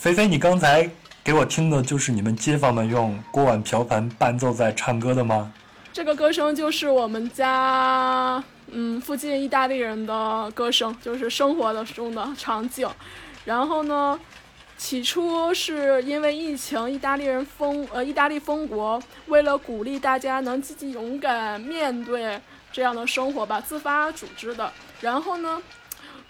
菲菲，你刚才给我听的就是你们街坊们用锅碗瓢盆伴奏在唱歌的吗？这个歌声就是我们家附近意大利人的歌声，就是生活的中的场景。然后呢，起初是因为疫情，意大利封国，为了鼓励大家能积极勇敢面对这样的生活吧，自发组织的。然后呢，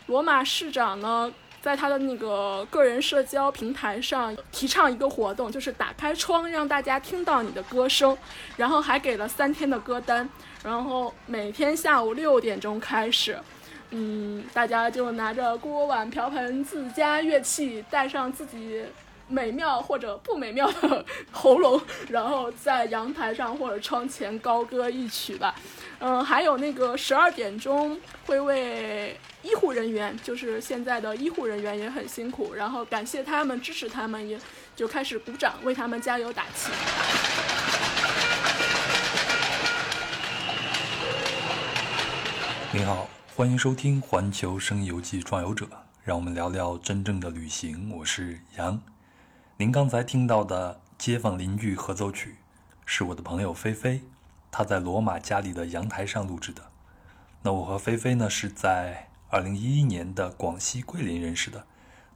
罗马市长呢，在他的那个个人社交平台上提倡一个活动，就是打开窗让大家听到你的歌声，然后还给了3天的歌单，然后每天下午6点钟开始，大家就拿着锅碗瓢盆自家乐器，带上自己美妙或者不美妙的喉咙，然后在阳台上或者窗前高歌一曲吧。还有那个12点钟会为医护人员，就是现在的医护人员也很辛苦，然后感谢他们，支持他们，也就开始鼓掌，为他们加油打气。你好，欢迎收听《环球声游记壮游者》，让我们聊聊真正的旅行。我是杨。您刚才听到的街坊邻居合奏曲是我的朋友菲菲，她在罗马家里的阳台上录制的。那我和菲菲呢，是在2011年的广西桂林认识的，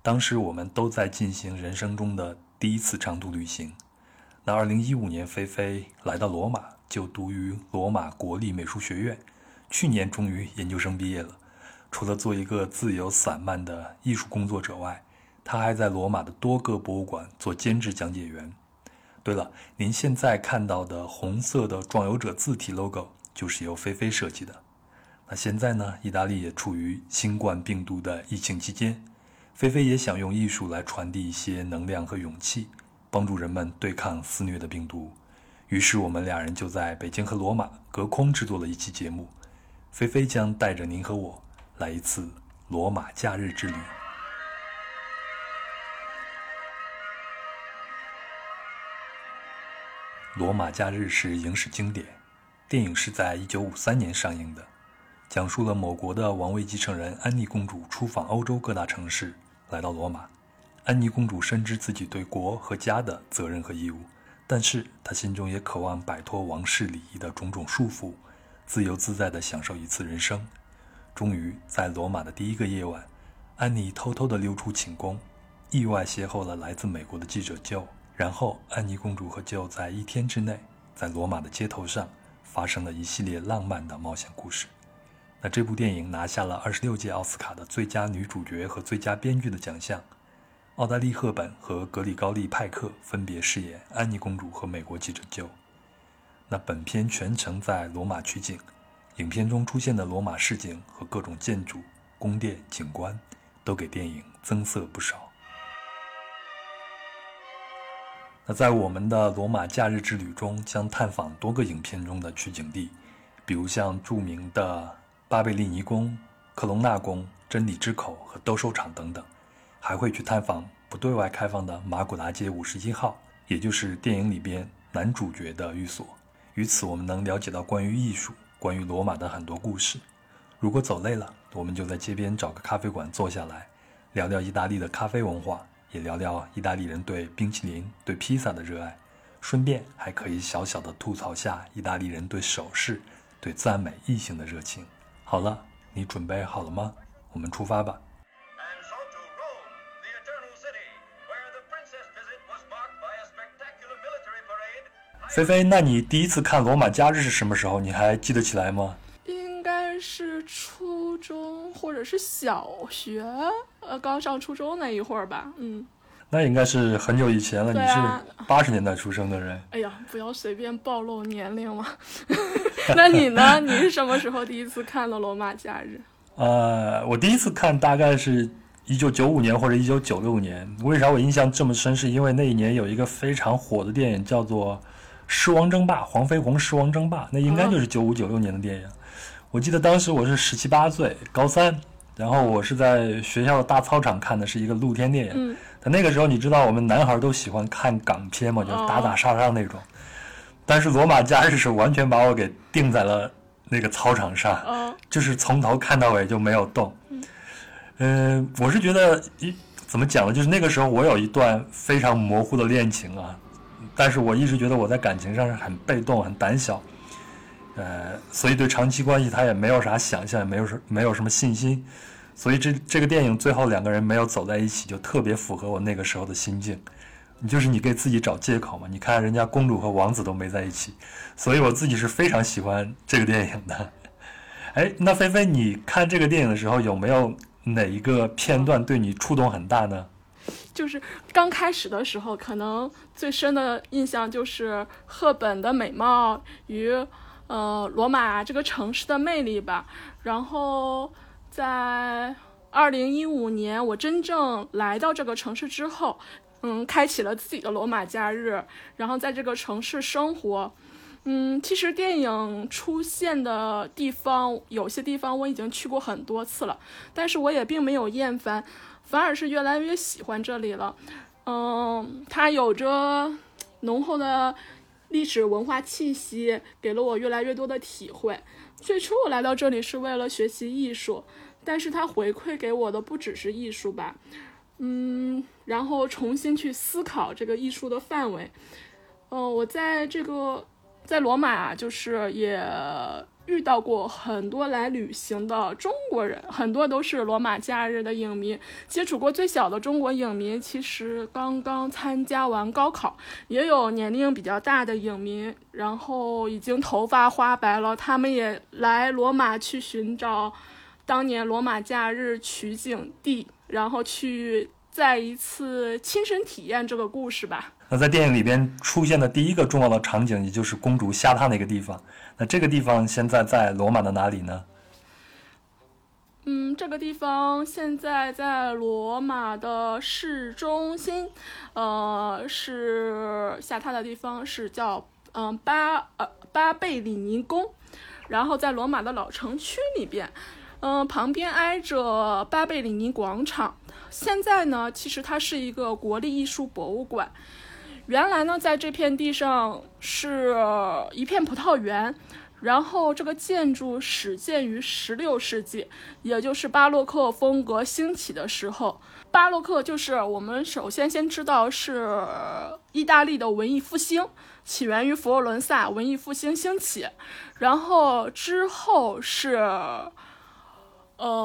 当时我们都在进行人生中的第一次长途旅行。那2015年菲菲来到罗马，就读于罗马国立美术学院，去年终于研究生毕业了。除了做一个自由散漫的艺术工作者外，他还在罗马的多个博物馆做兼职讲解员。对了，您现在看到的红色的壮游者字体 logo 就是由菲菲设计的。那现在呢，意大利也处于新冠病毒的疫情期间，菲菲也想用艺术来传递一些能量和勇气，帮助人们对抗肆虐的病毒。于是我们俩人就在北京和罗马隔空制作了一期节目，菲菲将带着您和我来一次罗马假日之旅。罗马假日是影史经典，电影是在1953年上映的，讲述了某国的王位继承人安妮公主出访欧洲各大城市，来到罗马。安妮公主深知自己对国和家的责任和义务，但是她心中也渴望摆脱王室礼仪的种种束缚，自由自在地享受一次人生。终于在罗马的第一个夜晚，安妮偷偷地溜出寝宫，意外邂逅了来自美国的记者Joe。然后安妮公主和Joe在1天之内在罗马的街头上发生了一系列浪漫的冒险故事。那这部电影拿下了26届奥斯卡的最佳女主角和最佳编剧的奖项，奥黛丽·赫本和格里高利·派克分别饰演安妮公主和美国记者Joe。那本片全程在罗马取景，影片中出现的罗马市景和各种建筑、宫殿、景观都给电影增色不少。那在我们的罗马假日之旅中，将探访多个影片中的取景地，比如像著名的巴贝利尼宫、科隆纳宫、真理之口和斗兽场等等，还会去探访不对外开放的马古达街51号，也就是电影里边男主角的寓所。于此我们能了解到关于艺术、关于罗马的很多故事。如果走累了，我们就在街边找个咖啡馆坐下来，聊聊意大利的咖啡文化，也聊聊意大利人对冰淇淋、对披萨的热爱，顺便还可以小小的吐槽下意大利人对手势、对赞美异性的热情。好了，你准备好了吗？我们出发吧。菲菲，那你第一次看罗马假日是什么时候？你还记得起来吗？应该是初中或者是小学，刚上初中那一会儿吧。那应该是很久以前了。啊，你是80年代出生的人。哎呀，不要随便暴露年龄嘛。那你呢？你是什么时候第一次看了罗马假日？我第一次看大概是1995年或者1996年。为啥我印象这么深？是因为那一年有一个非常火的电影叫做狮王争霸，黄飞鸿狮王争霸，那应该就是95、96年的电影。我记得当时我是17、18岁，高3，然后我是在学校的大操场看的，是一个露天电影。但那个时候你知道我们男孩都喜欢看港片嘛，就是打打杀杀那种。但是罗马假日是完全把我给定在了那个操场上，就是从头看到尾就没有动。我是觉得怎么讲呢，就是那个时候我有一段非常模糊的恋情啊，但是我一直觉得我在感情上是很被动很胆小，所以对长期关系他也没有啥想象，也没有什么信心，所以这个电影最后两个人没有走在一起就特别符合我那个时候的心境。就是你给自己找借口嘛，你看人家公主和王子都没在一起，所以我自己是非常喜欢这个电影的。哎，那菲菲你看这个电影的时候有没有哪一个片段对你触动很大呢？就是刚开始的时候可能最深的印象就是赫本的美貌与罗马这个城市的魅力吧。然后在2015年我真正来到这个城市之后，开启了自己的罗马假日，然后在这个城市生活。其实电影出现的地方，有些地方我已经去过很多次了，但是我也并没有厌烦，反而是越来越喜欢这里了。它有着浓厚的历史文化气息，给了我越来越多的体会。最初我来到这里是为了学习艺术，但是它回馈给我的不只是艺术吧，然后重新去思考这个艺术的范围。我在罗马就是也遇到过很多来旅行的中国人，很多都是罗马假日的影迷。接触过最小的中国影迷其实刚刚参加完高考，也有年龄比较大的影迷，然后已经头发花白了，他们也来罗马去寻找当年罗马假日取景地，然后去再一次亲身体验这个故事吧。那在电影里边出现的第一个重要的场景，也就是公主下榻那个地方。那这个地方现在在罗马的哪里呢？这个地方现在在罗马的市中心，是下榻的地方是叫巴贝里尼宫，然后在罗马的老城区里边。旁边挨着巴贝里尼广场。现在呢，其实它是一个国立艺术博物馆。原来呢，在这片地上是一片葡萄园，然后这个建筑始建于16世纪，也就是巴洛克风格兴起的时候。巴洛克就是我们首先知道是意大利的文艺复兴，起源于佛罗伦萨，文艺复兴兴起，然后之后是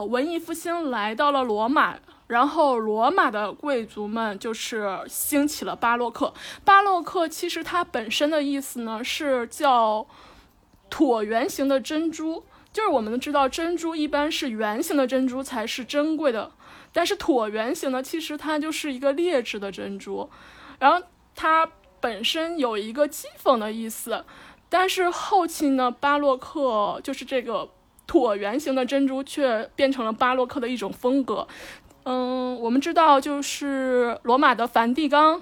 文艺复兴来到了罗马，然后罗马的贵族们就是兴起了巴洛克。巴洛克其实它本身的意思呢是叫椭圆形的珍珠，就是我们知道珍珠一般是圆形的珍珠才是珍贵的，但是椭圆形呢其实它就是一个劣质的珍珠，然后它本身有一个讥讽的意思，但是后期呢巴洛克就是这个椭圆形的珍珠却变成了巴洛克的一种风格。我们知道就是罗马的梵蒂冈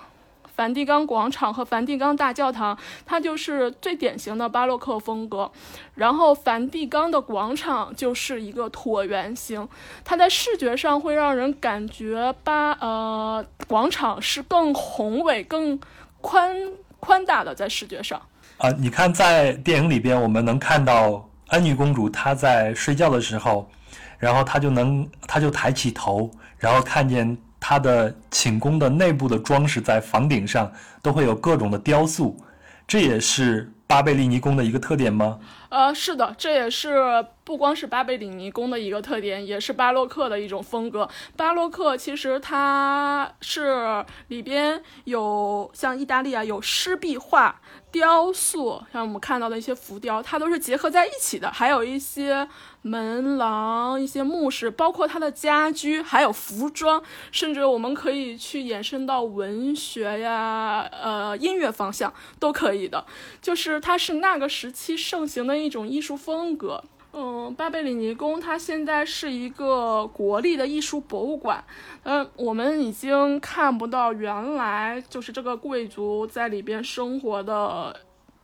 广场和梵蒂冈大教堂，它就是最典型的巴洛克风格。然后梵蒂冈的广场就是一个椭圆形，它在视觉上会让人感觉广场是更宏伟更宽大的，在视觉上啊，你看在电影里边我们能看到安妮公主她在睡觉的时候，然后她就抬起头，然后看见她的寝宫的内部的装饰在房顶上都会有各种的雕塑，这也是巴贝利尼宫的一个特点吗？是的，这也是不光是巴贝里尼宫的一个特点，也是巴洛克的一种风格。巴洛克其实它是里边有像意大利啊有湿壁画、雕塑，像我们看到的一些浮雕，它都是结合在一起的，还有一些门廊、一些木饰，包括它的家居，还有服装，甚至我们可以去延伸到文学呀、音乐方向都可以的，就是它是那个时期盛行的一种艺术风格。巴贝里尼宫它现在是一个国立的艺术博物馆，我们已经看不到原来就是这个贵族在里边生活的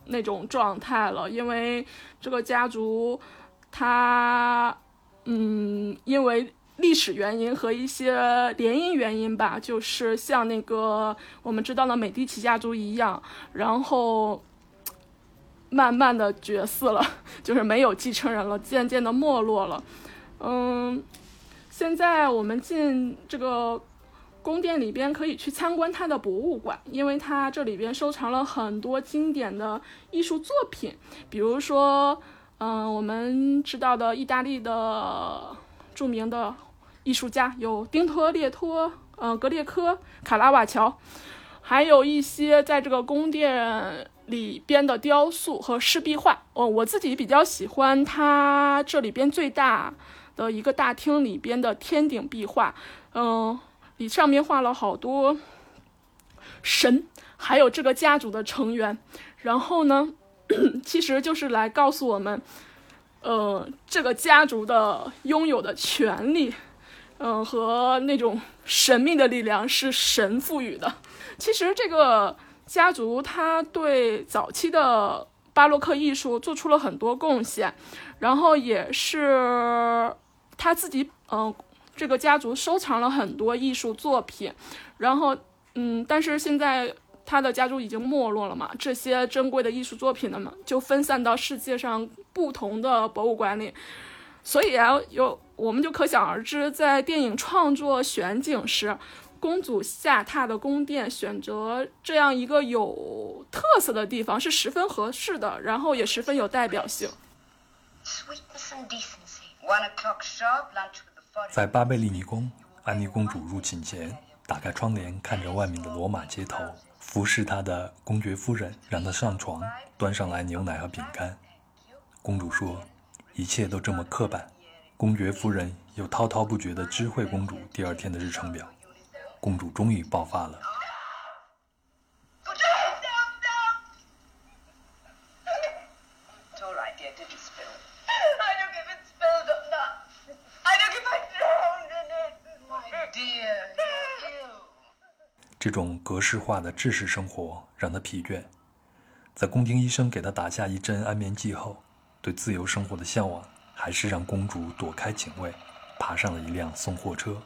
那种状态了，因为这个家族它因为历史原因和一些联姻原因吧，就是像那个我们知道的美第奇家族一样，然后慢慢的绝嗣了，就是没有继承人了，渐渐的没落了。现在我们进这个宫殿里边可以去参观它的博物馆，因为它这里边收藏了很多经典的艺术作品，比如说我们知道的意大利的著名的艺术家有丁托列托、格列科、卡拉瓦乔，还有一些在这个宫殿里边的雕塑和湿壁画。我自己比较喜欢它这里边最大的一个大厅里边的天顶壁画，里上面画了好多神，还有这个家族的成员。然后呢，其实就是来告诉我们这个家族的拥有的权利和那种神秘的力量是神赋予的。其实这个家族它对早期的巴洛克艺术做出了很多贡献，然后也是他自己这个家族收藏了很多艺术作品，然后但是现在他的家族已经没落了嘛，这些珍贵的艺术作品呢嘛就分散到世界上不同的博物馆里，所以我们就可想而知，在电影创作选景时，公主下榻的宫殿选择这样一个有特色的地方是十分合适的，然后也十分有代表性。在巴贝利尼宫，安妮公主入寝前打开窗帘，看着外面的罗马街头，服侍她的公爵夫人让她上床，端上来牛奶和饼干。公主说一切都这么刻板，公爵夫人又滔滔不绝地知会公主第二天的日程表。公主终于爆发了，这种格式化的制式生活让她疲倦。在宫廷医生给她打下一针安眠剂后，对自由生活的向往还是让公主躲开警卫，爬上了一辆送货车。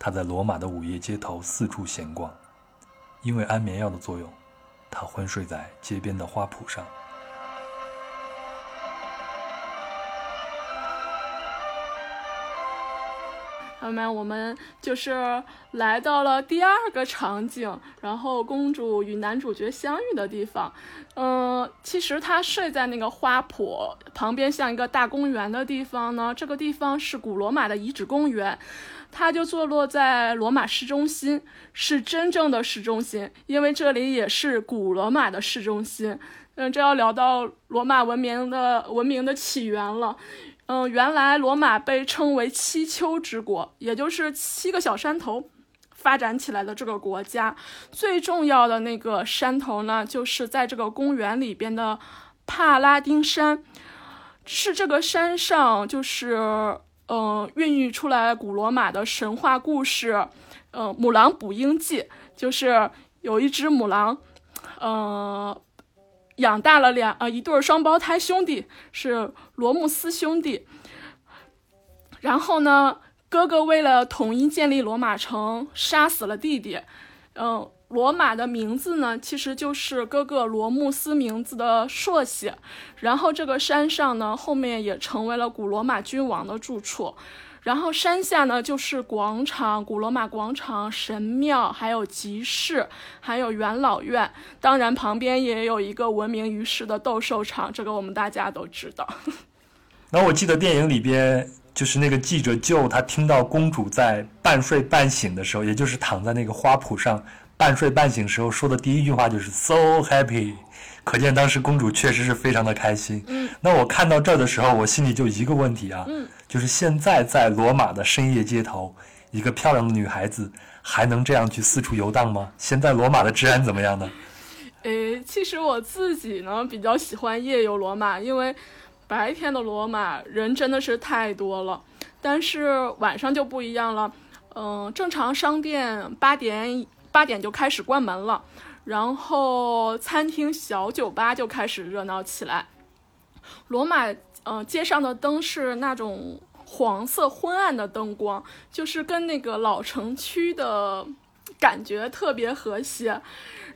她在罗马的午夜街头四处闲逛，因为安眠药的作用，她昏睡在街边的花圃上。我们就是来到了第二个场景，然后公主与男主角相遇的地方。其实她睡在那个花圃旁边像一个大公园的地方呢，这个地方是古罗马的遗址公园，它就坐落在罗马市中心，是真正的市中心，因为这里也是古罗马的市中心。这要聊到罗马文明的起源了。原来罗马被称为七丘之国，也就是七个小山头发展起来的这个国家。最重要的那个山头呢，就是在这个公园里边的帕拉丁山，是这个山上就是孕育出来古罗马的神话故事，母狼捕鹰记，就是有一只母狼，养大了一对双胞胎兄弟，是罗慕斯兄弟。然后呢，哥哥为了统一建立罗马城，杀死了弟弟。罗马的名字呢，其实就是哥哥罗慕斯名字的缩写。然后这个山上呢，后面也成为了古罗马君王的住处。然后山下呢，就是广场，古罗马广场、神庙，还有集市，还有元老院。当然旁边也有一个闻名于世的斗兽场，这个我们大家都知道。那我记得电影里边就是那个记者就他听到公主在半睡半醒的时候，也就是躺在那个花圃上半睡半醒时候说的第一句话就是 so happy， 可见当时公主确实是非常的开心。那我看到这儿的时候，我心里就一个问题啊，就是现在在罗马的深夜街头，一个漂亮的女孩子还能这样去四处游荡吗？现在罗马的治安怎么样呢？其实我自己呢比较喜欢夜游罗马，因为白天的罗马人真的是太多了，但是晚上就不一样了。正常商店八点就开始关门了，然后餐厅小酒吧就开始热闹起来。罗马街上的灯是那种黄色昏暗的灯光，就是跟那个老城区的感觉特别和谐。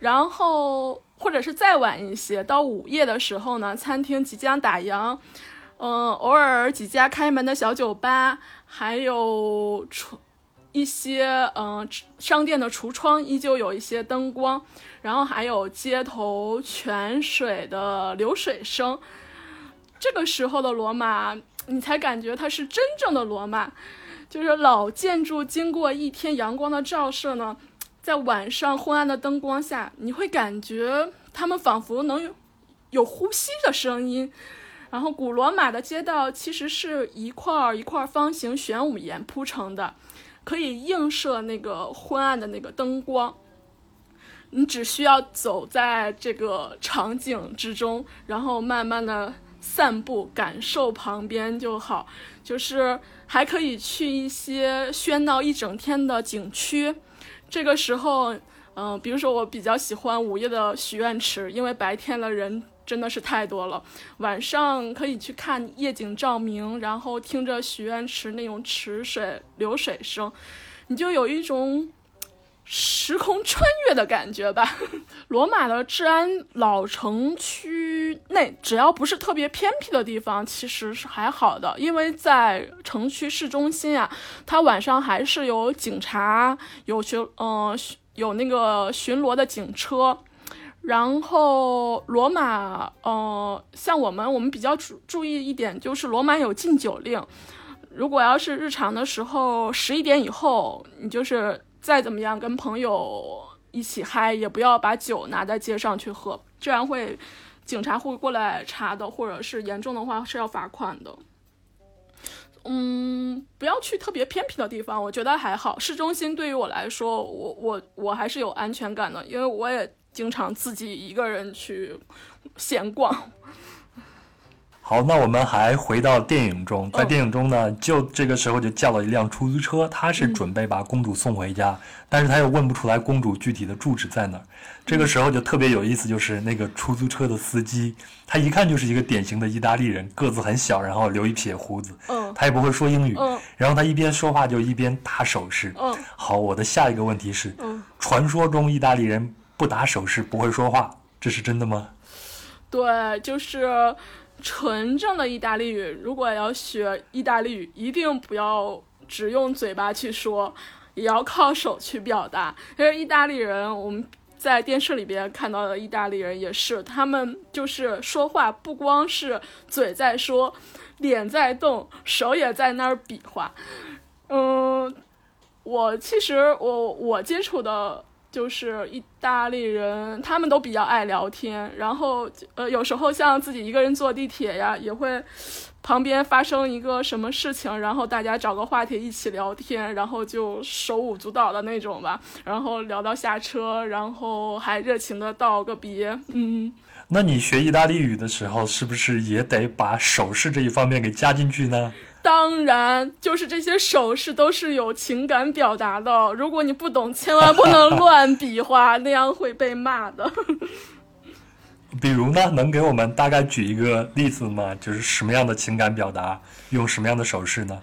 然后或者是再晚一些，到午夜的时候呢，餐厅即将打烊，偶尔几家开门的小酒吧，还有一些商店的橱窗依旧有一些灯光，然后还有街头泉水的流水声。这个时候的罗马，你才感觉它是真正的罗马。就是老建筑经过一天阳光的照射呢，在晚上昏暗的灯光下，你会感觉它们仿佛能有呼吸的声音。然后古罗马的街道其实是一块一块方形玄武岩铺成的，可以映射那个昏暗的那个灯光。你只需要走在这个场景之中，然后慢慢的散步，感受旁边就好。就是还可以去一些喧闹一整天的景区。这个时候比如说我比较喜欢午夜的许愿池，因为白天的人真的是太多了，晚上可以去看夜景照明，然后听着许愿池那种池水流水声，你就有一种时空穿越的感觉吧。罗马的治安老城区内，只要不是特别偏僻的地方其实是还好的，因为在城区市中心啊，它晚上还是有警察，有那个巡逻的警车。然后罗马像我们比较注意一点，就是罗马有禁酒令，如果要是日常的时候11点以后，你就是再怎么样跟朋友一起嗨，也不要把酒拿在街上去喝，这样警察会过来查的，或者是严重的话是要罚款的。不要去特别偏僻的地方，我觉得还好。市中心对于我来说，我还是有安全感的，因为我也经常自己一个人去闲逛。好，那我们还回到电影中。在电影中呢，就这个时候就叫了一辆出租车，他是准备把公主送回家，但是他又问不出来公主具体的住址在哪儿。这个时候就特别有意思，就是那个出租车的司机，他一看就是一个典型的意大利人，个子很小，然后留一撇胡子，他也不会说英语，然后他一边说话就一边打手势。好，我的下一个问题是，传说中意大利人不打手势不会说话，这是真的吗？对，就是纯正的意大利语，如果要学意大利语，一定不要只用嘴巴去说，也要靠手去表达。因为意大利人，我们在电视里边看到的意大利人也是，他们就是说话不光是嘴在说，脸在动，手也在那儿比划。我接触的就是意大利人，他们都比较爱聊天，然后有时候像自己一个人坐地铁呀，也会旁边发生一个什么事情，然后大家找个话题一起聊天，然后就手舞足蹈的那种吧，然后聊到下车，然后还热情的道个别。那你学意大利语的时候，是不是也得把手势这一方面给加进去呢？当然，就是这些手势都是有情感表达的，如果你不懂，千万不能乱比划，那样会被骂的。比如呢，能给我们大概举一个例子吗？就是什么样的情感表达，用什么样的手势呢？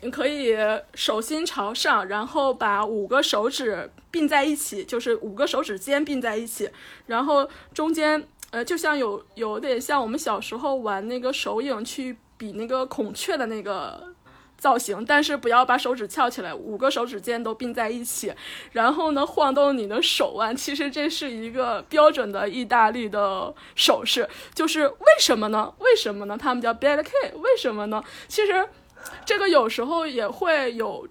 你可以手心朝上，然后把5个手指并在一起，就是5个手指尖并在一起，然后中间就像有点像我们小时候玩那个手影去比那个孔雀的那个造型，但是不要把手指翘起来，5个手指尖都并在一起，然后呢晃动你的手腕。其实这是一个标准的意大利的手势，就是为什么呢他们叫 Bella K， 为什么呢？其实这个有时候也会有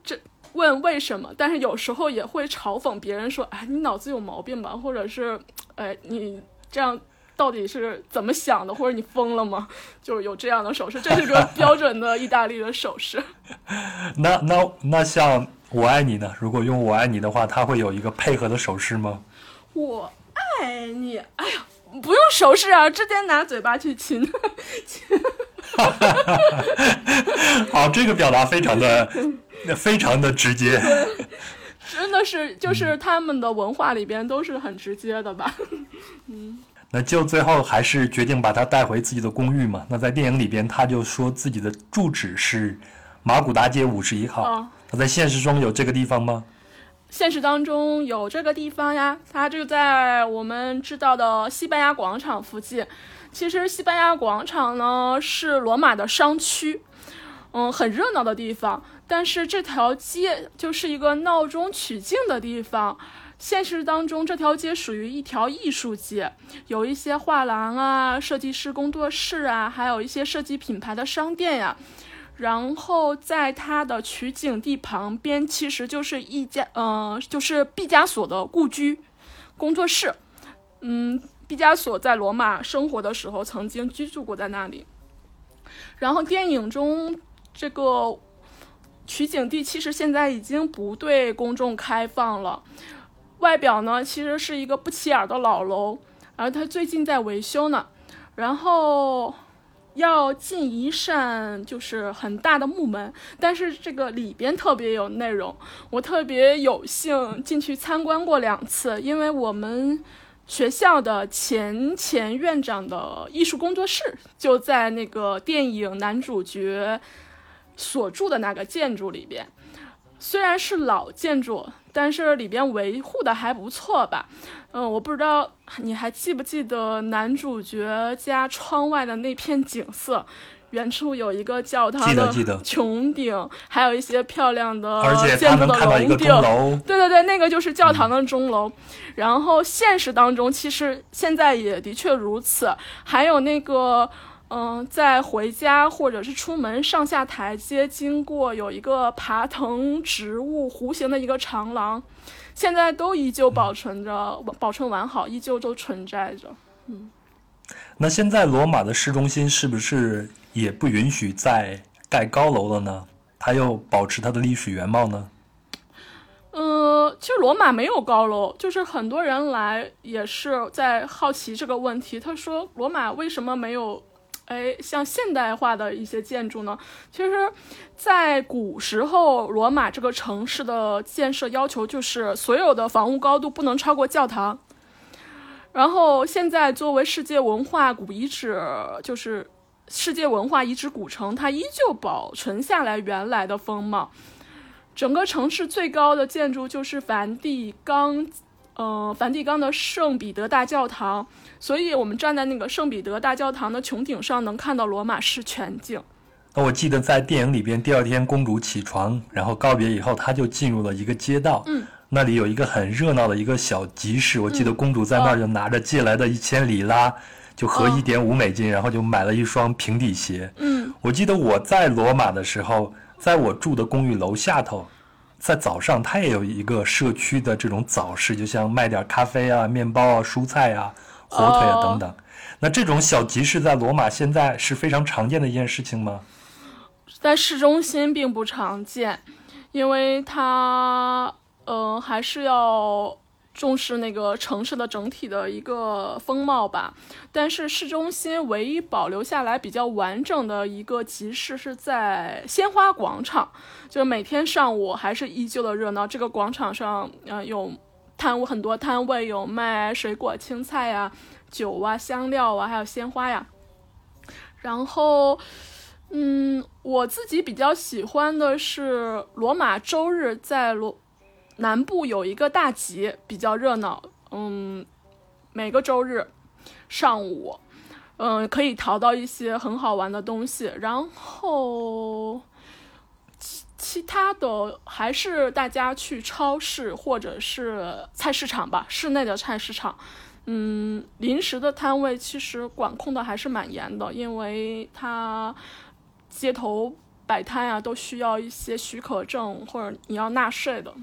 问为什么，但是有时候也会嘲讽别人说，哎，你脑子有毛病吧，或者是哎，你这样到底是怎么想的，或者你疯了吗？就是有这样的手势，这是个标准的意大利的手势。那像我爱你呢，如果用我爱你的话，它会有一个配合的手势吗？我爱你，哎呀，不用手势啊，直接拿嘴巴去亲。好，这个表达非常的直接。真的是，就是他们的文化里边都是很直接的吧。那就最后还是决定把他带回自己的公寓嘛。那在电影里边，他就说自己的住址是马古达街51号。他在现实中有这个地方吗？现实当中有这个地方呀，他就在我们知道的西班牙广场附近。其实西班牙广场呢是罗马的商区，很热闹的地方，但是这条街就是一个闹中取静的地方。现实当中这条街属于一条艺术街，有一些画廊啊、设计师工作室啊，还有一些设计品牌的商店呀、然后在它的取景地旁边其实就是就是毕加索的故居工作室。毕加索在罗马生活的时候曾经居住过在那里。然后电影中这个取景地其实现在已经不对公众开放了，外表呢其实是一个不起眼的老楼，而它最近在维修呢，然后要进一扇就是很大的木门，但是这个里边特别有内容。我特别有幸进去参观过2次，因为我们学校的前院长的艺术工作室就在那个电影男主角所住的那个建筑里边，虽然是老建筑，但是里边维护的还不错吧。我不知道你还记不记得男主角家窗外的那片景色，远处有一个教堂的穹顶，还有一些漂亮的建筑的龙顶。对对对，那个就是教堂的钟楼。然后现实当中其实现在也的确如此，还有那个在回家或者是出门上下台阶经过有一个爬藤植物弧形的一个长廊，现在都依旧保存完好，依旧都存在着。那现在罗马的市中心是不是也不允许再盖高楼了呢？它又保持它的历史原貌呢？其实罗马没有高楼，就是很多人来也是在好奇这个问题，他说罗马为什么没有像现代化的一些建筑呢？其实在古时候罗马这个城市的建设要求就是所有的房屋高度不能超过教堂，然后现在作为世界文化古遗址，就是世界文化遗址古城，它依旧保存下来原来的风貌。整个城市最高的建筑就是梵蒂冈的圣彼得大教堂，所以我们站在那个圣彼得大教堂的穹顶上能看到罗马市全景。我记得在电影里边，第二天公主起床然后告别以后，她就进入了一个街道，那里有一个很热闹的一个小集市，我记得公主在那儿就拿着借来的1000里拉，就合$1.5，然后就买了一双平底鞋。我记得我在罗马的时候，在我住的公寓楼下头，在早上它也有一个社区的这种早市，就像卖点咖啡啊、面包啊、蔬菜啊、火腿啊等等。那这种小集市在罗马现在是非常常见的一件事情吗？在市中心并不常见，因为它还是要重视那个城市的整体的一个风貌吧。但是市中心唯一保留下来比较完整的一个集市是在鲜花广场，就是每天上午还是依旧的热闹。这个广场上有很多摊位，有卖水果、青菜呀、酒啊、香料啊，还有鲜花呀。然后我自己比较喜欢的是罗马周日在南部有一个大集，比较热闹。每个周日上午可以淘到一些很好玩的东西。然后其他的还是大家去超市或者是菜市场吧，室内的菜市场。临时的摊位其实管控的还是蛮严的，因为它街头摆摊啊都需要一些许可证，或者你要纳税的。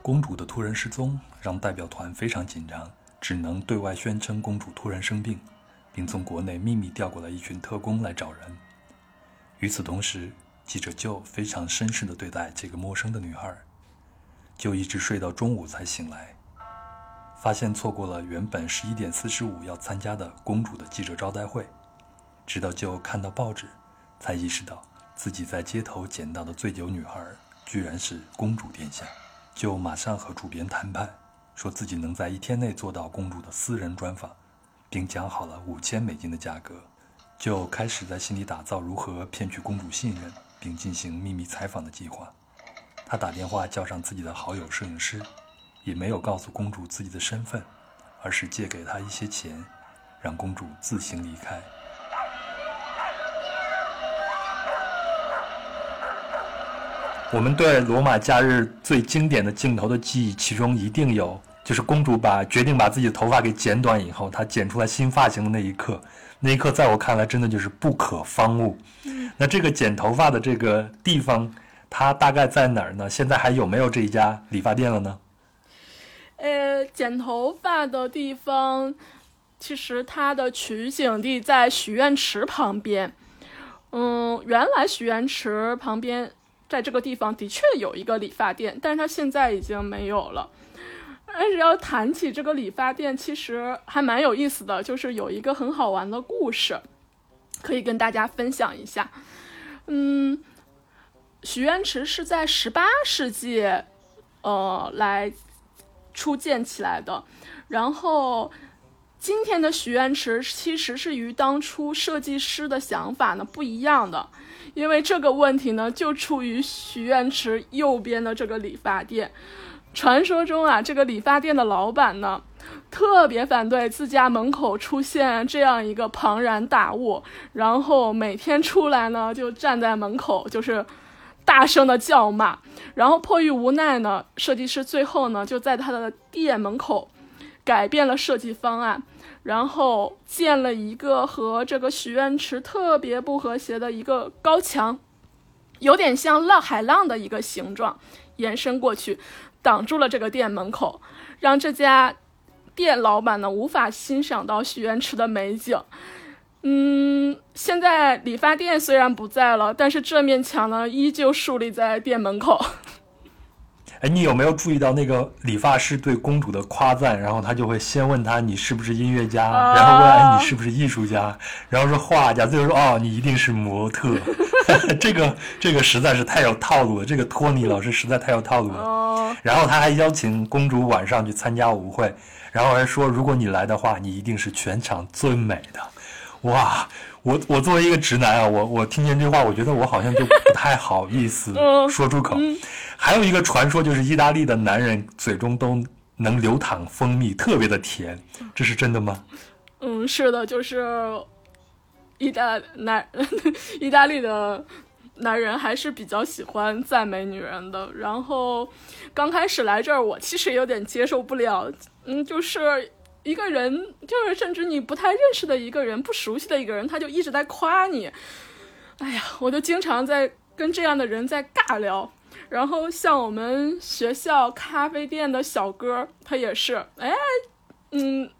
公主的突然失踪让代表团非常紧张，只能对外宣称公主突然生病，并从国内秘密调过来一群特工来找人。与此同时，记者就非常绅士地对待这个陌生的女孩，就一直睡到中午才醒来，发现错过了原本11:45要参加的公主的记者招待会，直到就看到报纸，才意识到自己在街头捡到的醉酒女孩居然是公主殿下，就马上和主编谈判，说自己能在1天内做到公主的私人专访，并讲好了$5000的价格，就开始在心里打造如何骗取公主信任并进行秘密采访的计划。他打电话叫上自己的好友摄影师，也没有告诉公主自己的身份，而是借给她一些钱，让公主自行离开。我们对罗马假日最经典的镜头的记忆，其中一定有，就是公主决定把自己的头发给剪短以后，她剪出来新发型的那一刻在我看来真的就是不可方物。那这个剪头发的这个地方它大概在哪儿呢？现在还有没有这一家理发店了呢？剪头发的地方其实它的取景地在许愿池旁边。原来许愿池旁边在这个地方的确有一个理发店，但是它现在已经没有了。但是要谈起这个理发店，其实还蛮有意思的，就是有一个很好玩的故事可以跟大家分享一下。许愿池是在18世纪来初建起来的，然后今天的许愿池其实是与当初设计师的想法呢不一样的，因为这个问题呢就处于许愿池右边的这个理发店。传说中这个理发店的老板呢，特别反对自家门口出现这样一个庞然大物，然后每天出来呢，就站在门口，就是大声的叫骂。然后迫于无奈呢，设计师最后呢，就在他的店门口改变了设计方案，然后建了一个和这个许愿池特别不和谐的一个高墙，有点像海浪的一个形状延伸过去，挡住了这个店门口，让这家店老板呢无法欣赏到许愿池的美景。现在理发店虽然不在了，但是这面墙呢依旧竖立在店门口。你有没有注意到那个理发师对公主的夸赞，然后他就会先问他你是不是音乐家，然后问你是不是艺术家，然后说画家，最后说你一定是模特。这个实在是太有套路了，这个托尼老师实在太有套路了。然后他还邀请公主晚上去参加舞会，然后还说如果你来的话，你一定是全场最美的。哇，我作为一个直男我听见这话，我觉得我好像就不太好意思说出口。还有一个传说就是意大利的男人嘴中都能流淌蜂蜜，特别的甜，这是真的吗？是的，就是意大利的男人还是比较喜欢赞美女人的。然后刚开始来这儿，我其实有点接受不了，就是一个人，就是甚至你不太认识的一个人，不熟悉的一个人，他就一直在夸你。哎呀，我就经常在跟这样的人在尬聊。然后像我们学校咖啡店的小哥，他也是，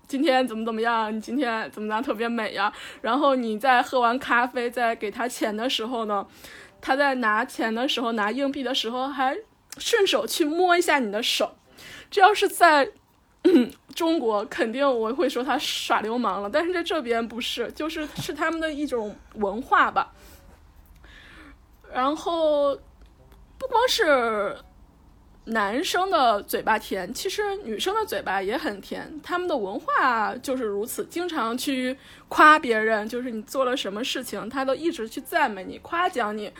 今天怎么样，你今天怎么样特别美呀。然后你在喝完咖啡在给他钱的时候呢，他在拿钱的时候，拿硬币的时候，还顺手去摸一下你的手。这要是在中国肯定我会说他耍流氓了，但是在这边不是，是他们的一种文化吧。然后不光是男生的嘴巴甜，其实女生的嘴巴也很甜，他们的文化就是如此，经常去夸别人，就是你做了什么事情，他都一直去赞美你，夸奖你。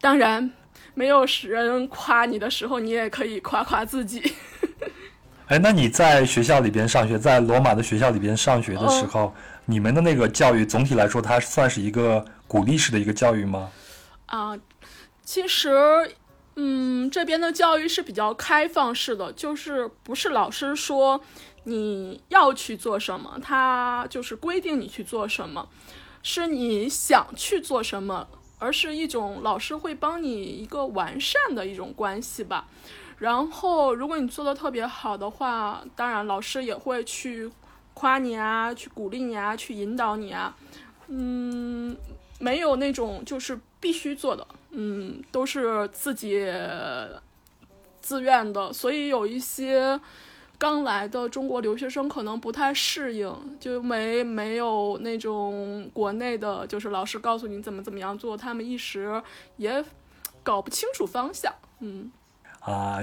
当然没有人夸你的时候，你也可以夸夸自己。那你在学校里边上学，在罗马的学校里边上学的时候，你们的那个教育总体来说，它算是一个鼓励式的一个教育吗？其实这边的教育是比较开放式的，就是不是老师说你要去做什么，他就是规定你去做什么，是你想去做什么，而是一种老师会帮你一个完善的一种关系吧。然后如果你做的特别好的话，当然老师也会去夸你啊，去鼓励你啊，去引导你啊。没有那种就是必须做的，都是自己自愿的。所以有一些刚来的中国留学生可能不太适应，就没有那种国内的就是老师告诉你怎么样做，他们一时也搞不清楚方向。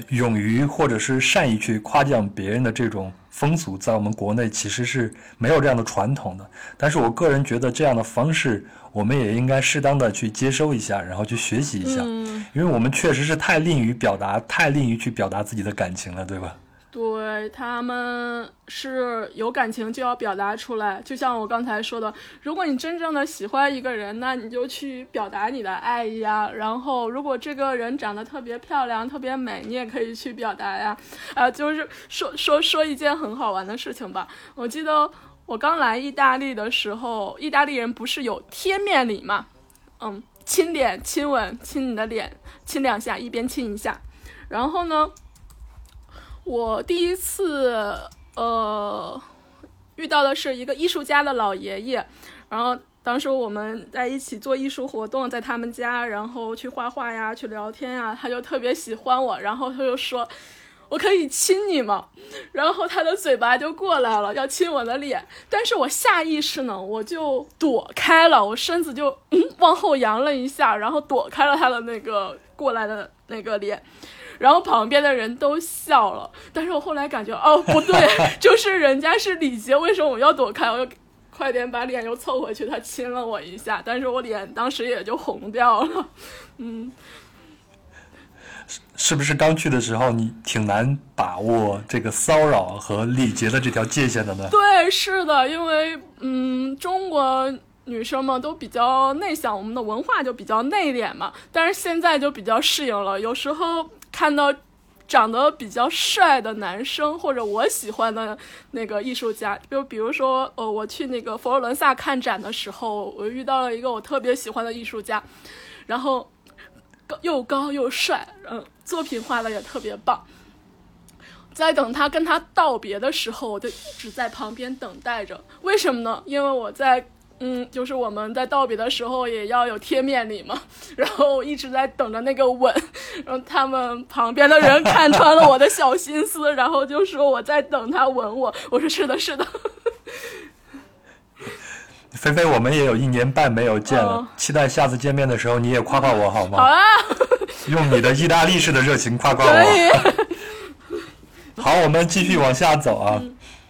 勇于或者是善意去夸奖别人的这种风俗，在我们国内其实是没有这样的传统的。但是我个人觉得这样的方式我们也应该适当的去接收一下，然后去学习一下，因为我们确实是太吝于去表达自己的感情了，对吧？对，他们是有感情就要表达出来，就像我刚才说的，如果你真正的喜欢一个人，那你就去表达你的爱呀。然后如果这个人长得特别漂亮特别美，你也可以去表达呀。就是说一件很好玩的事情吧。我记得我刚来意大利的时候，意大利人不是有贴面礼嘛，亲脸亲吻，亲你的脸，亲两下，一边亲一下。然后呢，我第一次遇到的是一个艺术家的老爷爷，然后当时我们在一起做艺术活动，在他们家，然后去画画呀，去聊天呀，他就特别喜欢我，然后他就说我可以亲你吗？然后他的嘴巴就过来了，要亲我的脸，但是我下意识呢，我就躲开了，我身子就往后扬了一下，然后躲开了他的那个过来的那个脸。然后旁边的人都笑了，但是我后来感觉不对，就是人家是礼节，为什么我要躲开？我就快点把脸又凑回去，他亲了我一下，但是我脸当时也就红掉了。是不是刚去的时候你挺难把握这个骚扰和礼节的这条界限的呢？对，是的，因为中国女生嘛都比较内向，我们的文化就比较内敛嘛，但是现在就比较适应了，有时候看到长得比较帅的男生或者我喜欢的那个艺术家，就比如说我去那个佛罗伦萨看展的时候，我遇到了一个我特别喜欢的艺术家，然后又高又帅，作品画的也特别棒。在等他跟他道别的时候，我就一直在旁边等待着，为什么呢？因为我在就是我们在道别的时候也要有贴面礼嘛，然后我一直在等着那个吻，然后他们旁边的人看穿了我的小心思，然后就说我在等他吻我，我说是的是的。菲菲，我们也有1年半没有见了，期待下次见面的时候你也夸夸我好吗？好啊，用你的意大利式的热情夸夸我。好，我们继续往下走啊。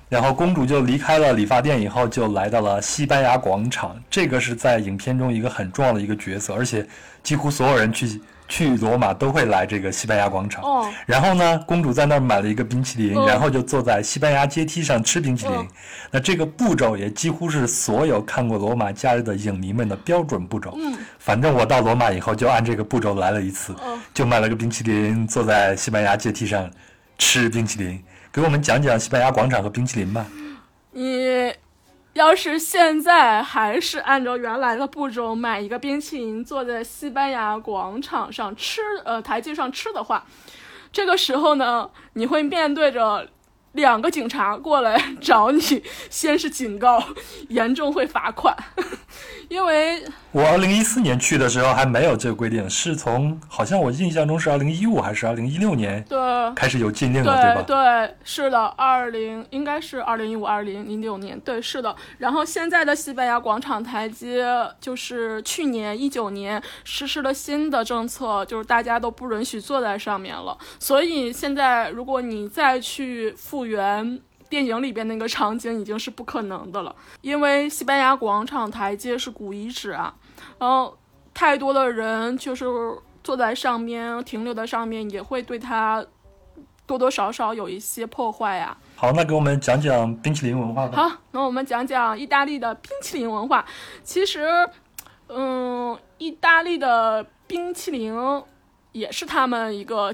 然后公主就离开了理发店以后，就来到了西班牙广场，这个是在影片中一个很重要的一个角色，而且几乎所有人去罗马都会来这个西班牙广场。然后呢，公主在那儿买了一个冰淇淋，然后就坐在西班牙阶梯上吃冰淇淋。那这个步骤也几乎是所有看过《罗马假日》的影迷们的标准步骤。反正我到罗马以后就按这个步骤来了一次，就买了个冰淇淋，坐在西班牙阶梯上吃冰淇淋。给我们讲讲西班牙广场和冰淇淋吧。你要是现在还是按照原来的步骤买一个冰淇淋，坐在西班牙广场上吃台阶上吃的话，这个时候呢，你会面对着2个警察过来找你，先是警告，严重会罚款。因为我2014年去的时候还没有这个规定，是从好像我印象中是2015还是2016年开始有禁令了， 对吧？对，是的，应该是2015、2016年，对，是的。然后现在的西班牙广场台阶就是去年19年实施了新的政策，就是大家都不允许坐在上面了，所以现在如果你再去复原电影里边那个场景已经是不可能的了，因为西班牙广场台阶是古遗址啊，然后太多的人就是坐在上面停留在上面，也会对它多多少少有一些破坏呀。好，那给我们讲讲冰淇淋文化吧。好，那我们讲讲意大利的冰淇淋文化。其实意大利的冰淇淋也是他们一个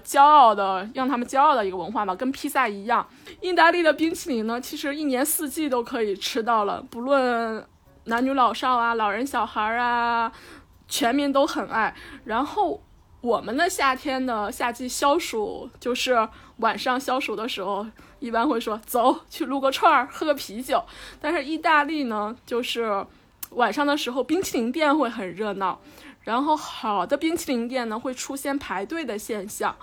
让他们骄傲的一个文化吧，跟披萨一样。意大利的冰淇淋呢，其实1年4季都可以吃到了，不论男女老少啊，老人小孩啊，全民都很爱。然后我们的夏天的夏季消暑，就是晚上消暑的时候，一般会说走去撸个串喝个啤酒。但是意大利呢，就是晚上的时候冰淇淋店会很热闹，然后好的冰淇淋店呢会出现排队的现象。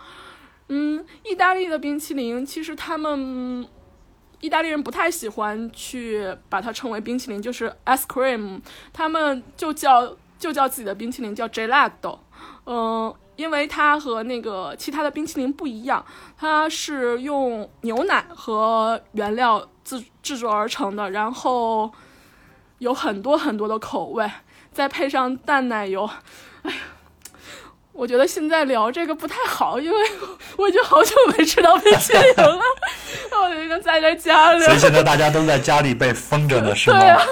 意大利的冰淇淋，其实意大利人不太喜欢去把它称为冰淇淋，就是 ice cream， 他们就叫自己的冰淇淋叫 gelato， 因为它和那个其他的冰淇淋不一样，它是用牛奶和原料制作而成的，然后有很多很多的口味，再配上淡奶油。哎呀，我觉得现在聊这个不太好，因为我已经好久没吃到冰淇淋了。我就能待在家里。所以现在大家都在家里被封着呢，是吗？对啊，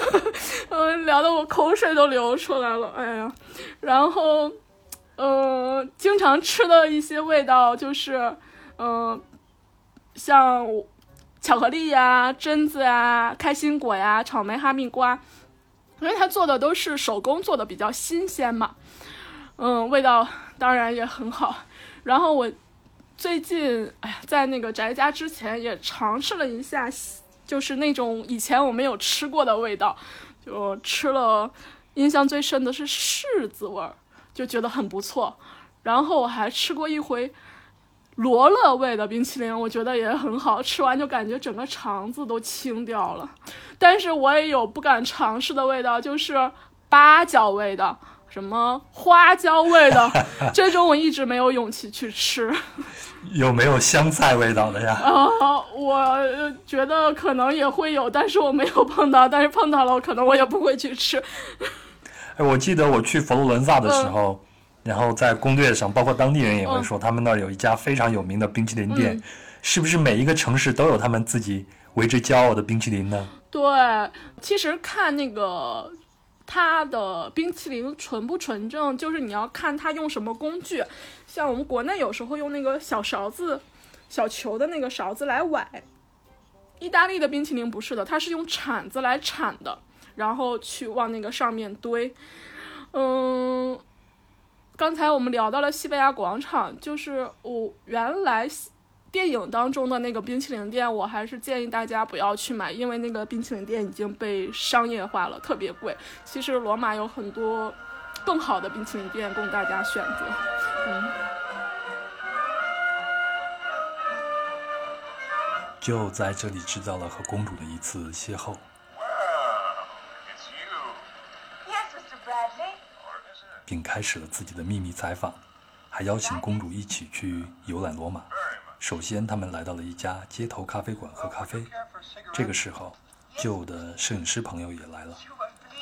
聊得我口水都流出来了，哎呀。然后经常吃的一些味道就是像巧克力呀、榛子呀、开心果呀、草莓、哈密瓜，因为它做的都是手工做的，比较新鲜嘛，味道当然也很好。然后我最近在那个宅家之前也尝试了一下，就是那种以前我没有吃过的味道，就吃了，印象最深的是柿子味儿，就觉得很不错。然后我还吃过一回罗勒味的冰淇淋，我觉得也很好，吃完就感觉整个肠子都清掉了。但是我也有不敢尝试的味道，就是八角味的，什么花椒味的，这种我一直没有勇气去吃。有没有香菜味道的呀？我觉得可能也会有，但是我没有碰到，但是碰到了我可能我也不会去吃。我记得我去佛罗伦萨的时候，然后在攻略上，包括当地人也会说，他们那儿有一家非常有名的冰淇淋店，是不是每一个城市都有他们自己为之骄傲的冰淇淋呢？对，其实看那个它的冰淇淋纯不纯正，就是你要看它用什么工具。像我们国内有时候用那个小勺子、小球的那个勺子来崴，意大利的冰淇淋不是的，它是用铲子来铲的，然后去往那个上面堆。刚才我们聊到了西班牙广场，就是我原来电影当中的那个冰淇淋店，我还是建议大家不要去买，因为那个冰淇淋店已经被商业化了，特别贵。其实罗马有很多更好的冰淇淋店供大家选择。就在这里制造了和公主的一次邂逅。并开始了自己的秘密采访，还邀请公主一起去游览罗马。首先他们来到了一家街头咖啡馆喝咖啡，这个时候旧的摄影师朋友也来了，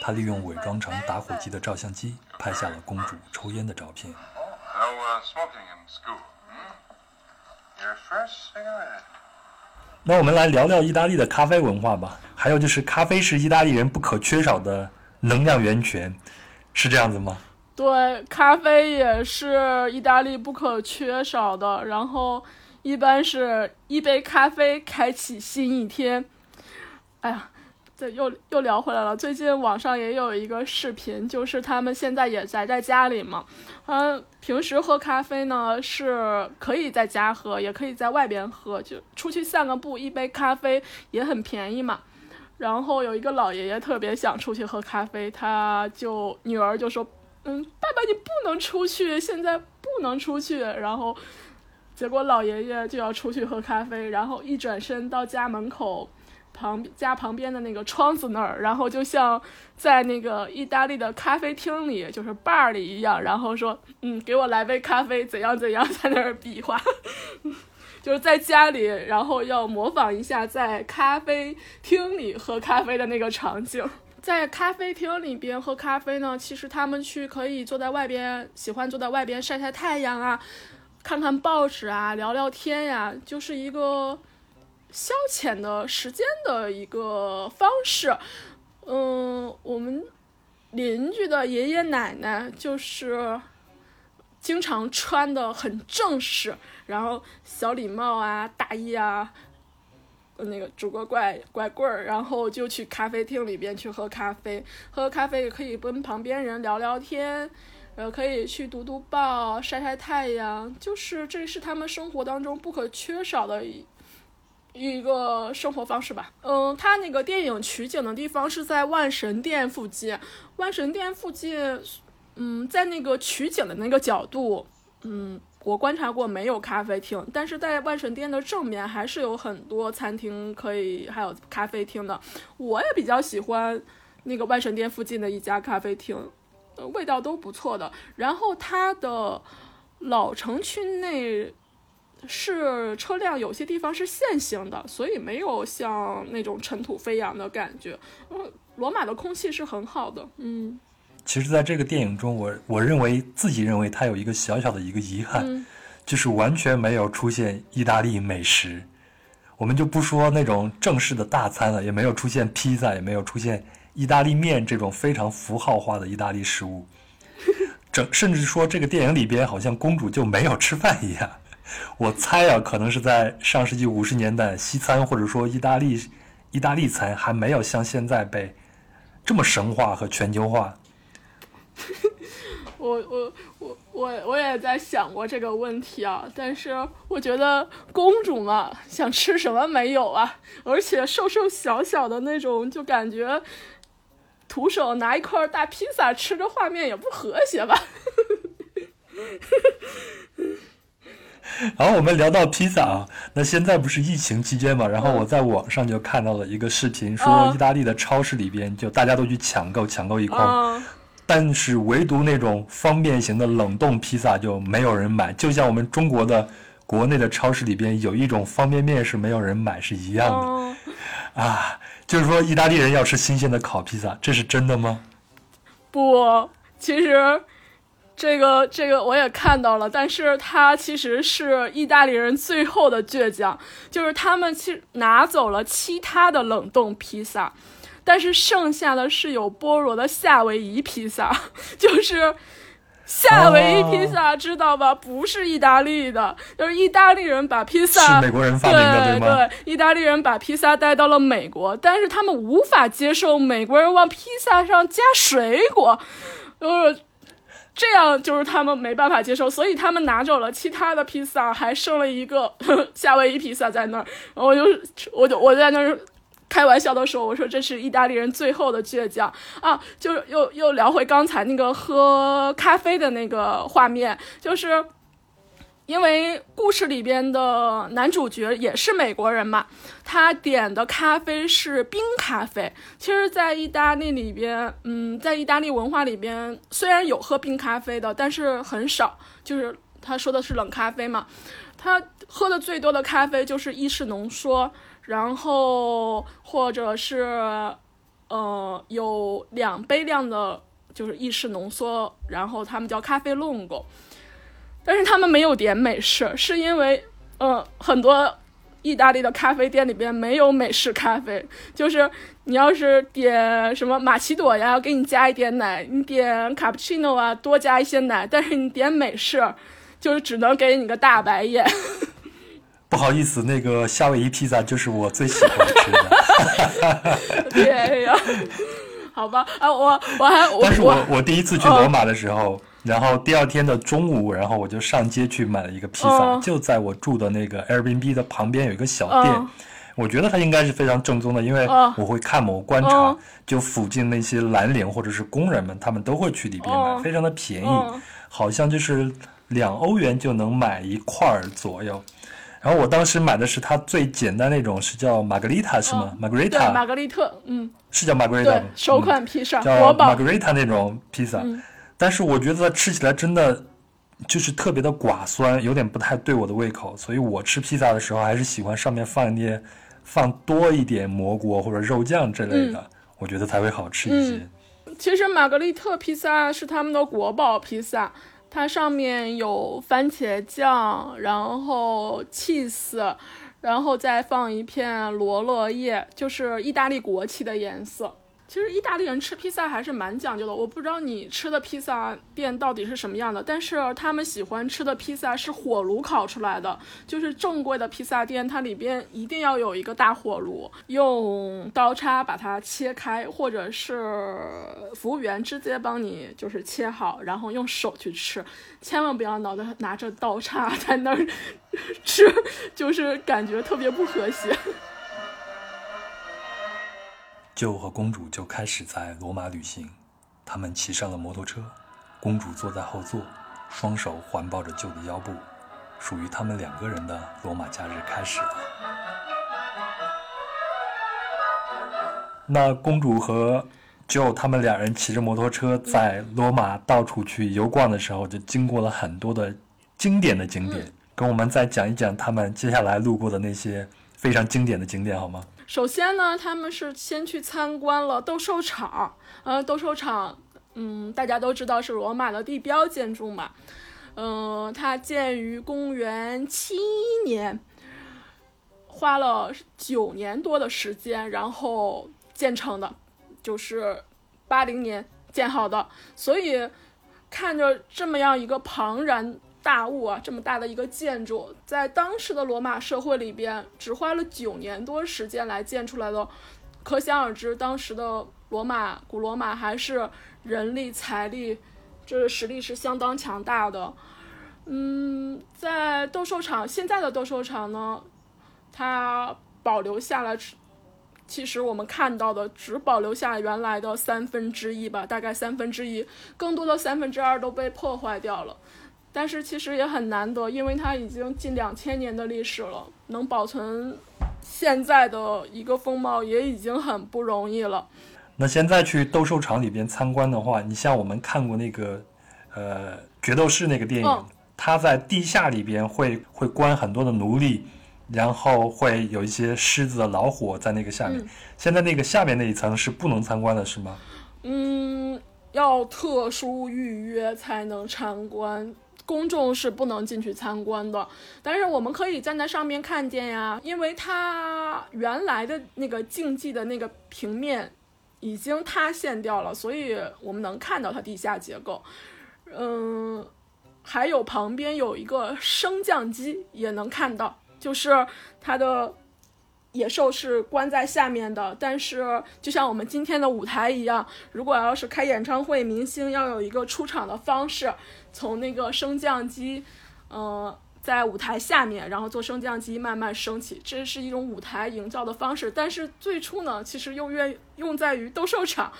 他利用伪装成打火机的照相机拍下了公主抽烟的照片。那我们来聊聊意大利的咖啡文化吧，还有就是咖啡是意大利人不可缺少的能量源泉，是这样子吗？对，咖啡也是意大利不可缺少的，然后一般是一杯咖啡开启新一天。哎呀，这又聊回来了。最近网上也有一个视频，就是他们现在也宅在家里嘛，平时喝咖啡呢是可以在家喝，也可以在外边喝，就出去散个步，一杯咖啡也很便宜嘛。然后有一个老爷爷特别想出去喝咖啡，女儿就说：“爸爸你不能出去，现在不能出去。”然后结果老爷爷就要出去喝咖啡，然后一转身到家门口家旁边的那个窗子那儿，然后就像在那个意大利的咖啡厅里，就是 bar 里一样，然后说给我来杯咖啡怎样怎样，在那儿比划就是在家里然后要模仿一下在咖啡厅里喝咖啡的那个场景。在咖啡厅里边喝咖啡呢，其实他们可以坐在外边，喜欢坐在外边晒晒太阳啊，看看报纸啊，聊聊天呀，就是一个消遣的时间的一个方式。我们邻居的爷爷奶奶就是经常穿的很正式，然后小礼帽啊、大衣啊，那个拄个拐棍儿，然后就去咖啡厅里边去喝咖啡。喝咖啡也可以跟旁边人聊聊天，可以去读读报、晒晒太阳，就是这是他们生活当中不可缺少的一个生活方式吧。他那个电影取景的地方是在万神殿附近，万神殿附近，在那个取景的那个角度，我观察过没有咖啡厅，但是在万神殿的正面还是有很多餐厅可以，还有咖啡厅的。我也比较喜欢那个万神殿附近的一家咖啡厅。味道都不错的，然后它的老城区内是车辆有些地方是限行的，所以没有像那种尘土飞扬的感觉。罗马的空气是很好的。其实在这个电影中，我自己认为它有一个小小的一个遗憾，就是完全没有出现意大利美食。我们就不说那种正式的大餐了，也没有出现披萨，也没有出现意大利面这种非常符号化的意大利食物，甚至说这个电影里边好像公主就没有吃饭一样。我猜啊，可能是在上世纪50年代，西餐或者说意大利餐还没有像现在被这么神化和全球化。我也在想过这个问题啊，但是我觉得公主嘛，想吃什么没有啊？而且瘦小小的那种，就感觉徒手拿一块大披萨吃的画面也不和谐吧。然后我们聊到披萨啊，那现在不是疫情期间嘛，然后我在网上就看到了一个视频，说意大利的超市里边就大家都去抢购一空，但是唯独那种方便型的冷冻披萨就没有人买，就像我们中国的国内的超市里边有一种方便面是没有人买是一样的啊，就是说意大利人要吃新鲜的烤披萨，这是真的吗？不，其实这个我也看到了，但是它其实是意大利人最后的倔强，就是他们去拿走了其他的冷冻披萨，但是剩下的是有菠萝的夏威夷披萨，就是夏威夷披萨知道吧，不是意大利的，就是意大利人把披萨是美国人发明的， 对吗？对，意大利人把披萨带到了美国，但是他们无法接受美国人往披萨上加水果，这样就是他们没办法接受，所以他们拿走了其他的披萨，还剩了一个夏威夷披萨在那儿。我在那儿开玩笑的说，我说这是意大利人最后的倔强啊！就是又聊回刚才那个喝咖啡的那个画面，就是因为故事里边的男主角也是美国人嘛，他点的咖啡是冰咖啡。其实在意大利里边，在意大利文化里边，虽然有喝冰咖啡的，但是很少，就是他说的是冷咖啡嘛。他喝的最多的咖啡就是意式浓缩，然后或者是有2杯量的就是意式浓缩，然后他们叫咖啡lungo。但是他们没有点美式，是因为很多意大利的咖啡店里边没有美式咖啡，就是你要是点什么玛奇朵呀，给你加一点奶，你点卡布奇诺啊，多加一些奶，但是你点美式就是只能给你个大白眼。不好意思，那个夏威夷披萨就是我最喜欢吃的。对呀，好吧啊，但是我第一次去罗马的时候，然后第二天的中午，然后我就上街去买了一个披萨，就在我住的那个 Airbnb 的旁边有一个小店，我觉得它应该是非常正宗的，因为我会看嘛，我观察，就附近那些蓝领或者是工人们，他们都会去里边买，非常的便宜，好像就是2欧元就能买一块左右。然后我当时买的是它最简单那种，是叫玛格丽塔是吗？玛格丽塔，玛格丽特，是叫玛格丽塔吗？首款披萨，叫玛格丽塔那种披萨。但是我觉得它吃起来真的就是特别的寡酸，有点不太对我的胃口，所以我吃披萨的时候还是喜欢上面放多一点蘑菇或者肉酱之类的，我觉得才会好吃一些。其实玛格丽特披萨是他们的国宝披萨，它上面有番茄酱，然后 cheese， 然后再放一片罗勒叶，就是意大利国旗的颜色。其实意大利人吃披萨还是蛮讲究的，我不知道你吃的披萨店到底是什么样的，但是他们喜欢吃的披萨是火炉烤出来的，就是正规的披萨店它里边一定要有一个大火炉，用刀叉把它切开，或者是服务员直接帮你就是切好，然后用手去吃，千万不要拿着刀叉在那儿吃，就是感觉特别不和谐。就和公主就开始在罗马旅行，他们骑上了摩托车，公主坐在后座，双手环抱着旧的腰部，属于他们2个人的罗马假日开始了。那公主和就他们2人骑着摩托车在罗马到处去游逛的时候，就经过了很多的经典，跟我们再讲一讲他们接下来路过的那些非常经典的景点好吗？首先呢，他们是先去参观了斗兽场，大家都知道是罗马的地标建筑嘛，它建于公元71年，花了9年多的时间，然后建成的，就是80年建好的。所以看着这么样一个庞然大物啊，这么大的一个建筑，在当时的罗马社会里边只花了9年多时间来建出来的，可想而知当时的罗马，古罗马还是人力财力这实力是相当强大的。在斗兽场，现在的斗兽场呢，它保留下来，其实我们看到的只保留下原来的1/3吧，大概1/3，更多的2/3都被破坏掉了。但是其实也很难得，因为它已经近2000年的历史了，能保存现在的一个风貌也已经很不容易了。那现在去斗兽场里边参观的话，你像我们看过那个决斗士那个电影，它在地下里边会关很多的奴隶，然后会有一些狮子老虎在那个下面。现在那个下面那一层是不能参观的是吗？要特殊预约才能参观，公众是不能进去参观的，但是我们可以站在上面看见呀，因为它原来的那个竞技的那个平面已经塌陷掉了，所以我们能看到它地下结构。还有旁边有一个升降机也能看到，就是它的野兽是关在下面的，但是就像我们今天的舞台一样，如果要是开演唱会，明星要有一个出场的方式，从那个升降机在舞台下面，然后坐升降机慢慢升起，这是一种舞台营造的方式。但是最初呢，其实用在于斗兽场，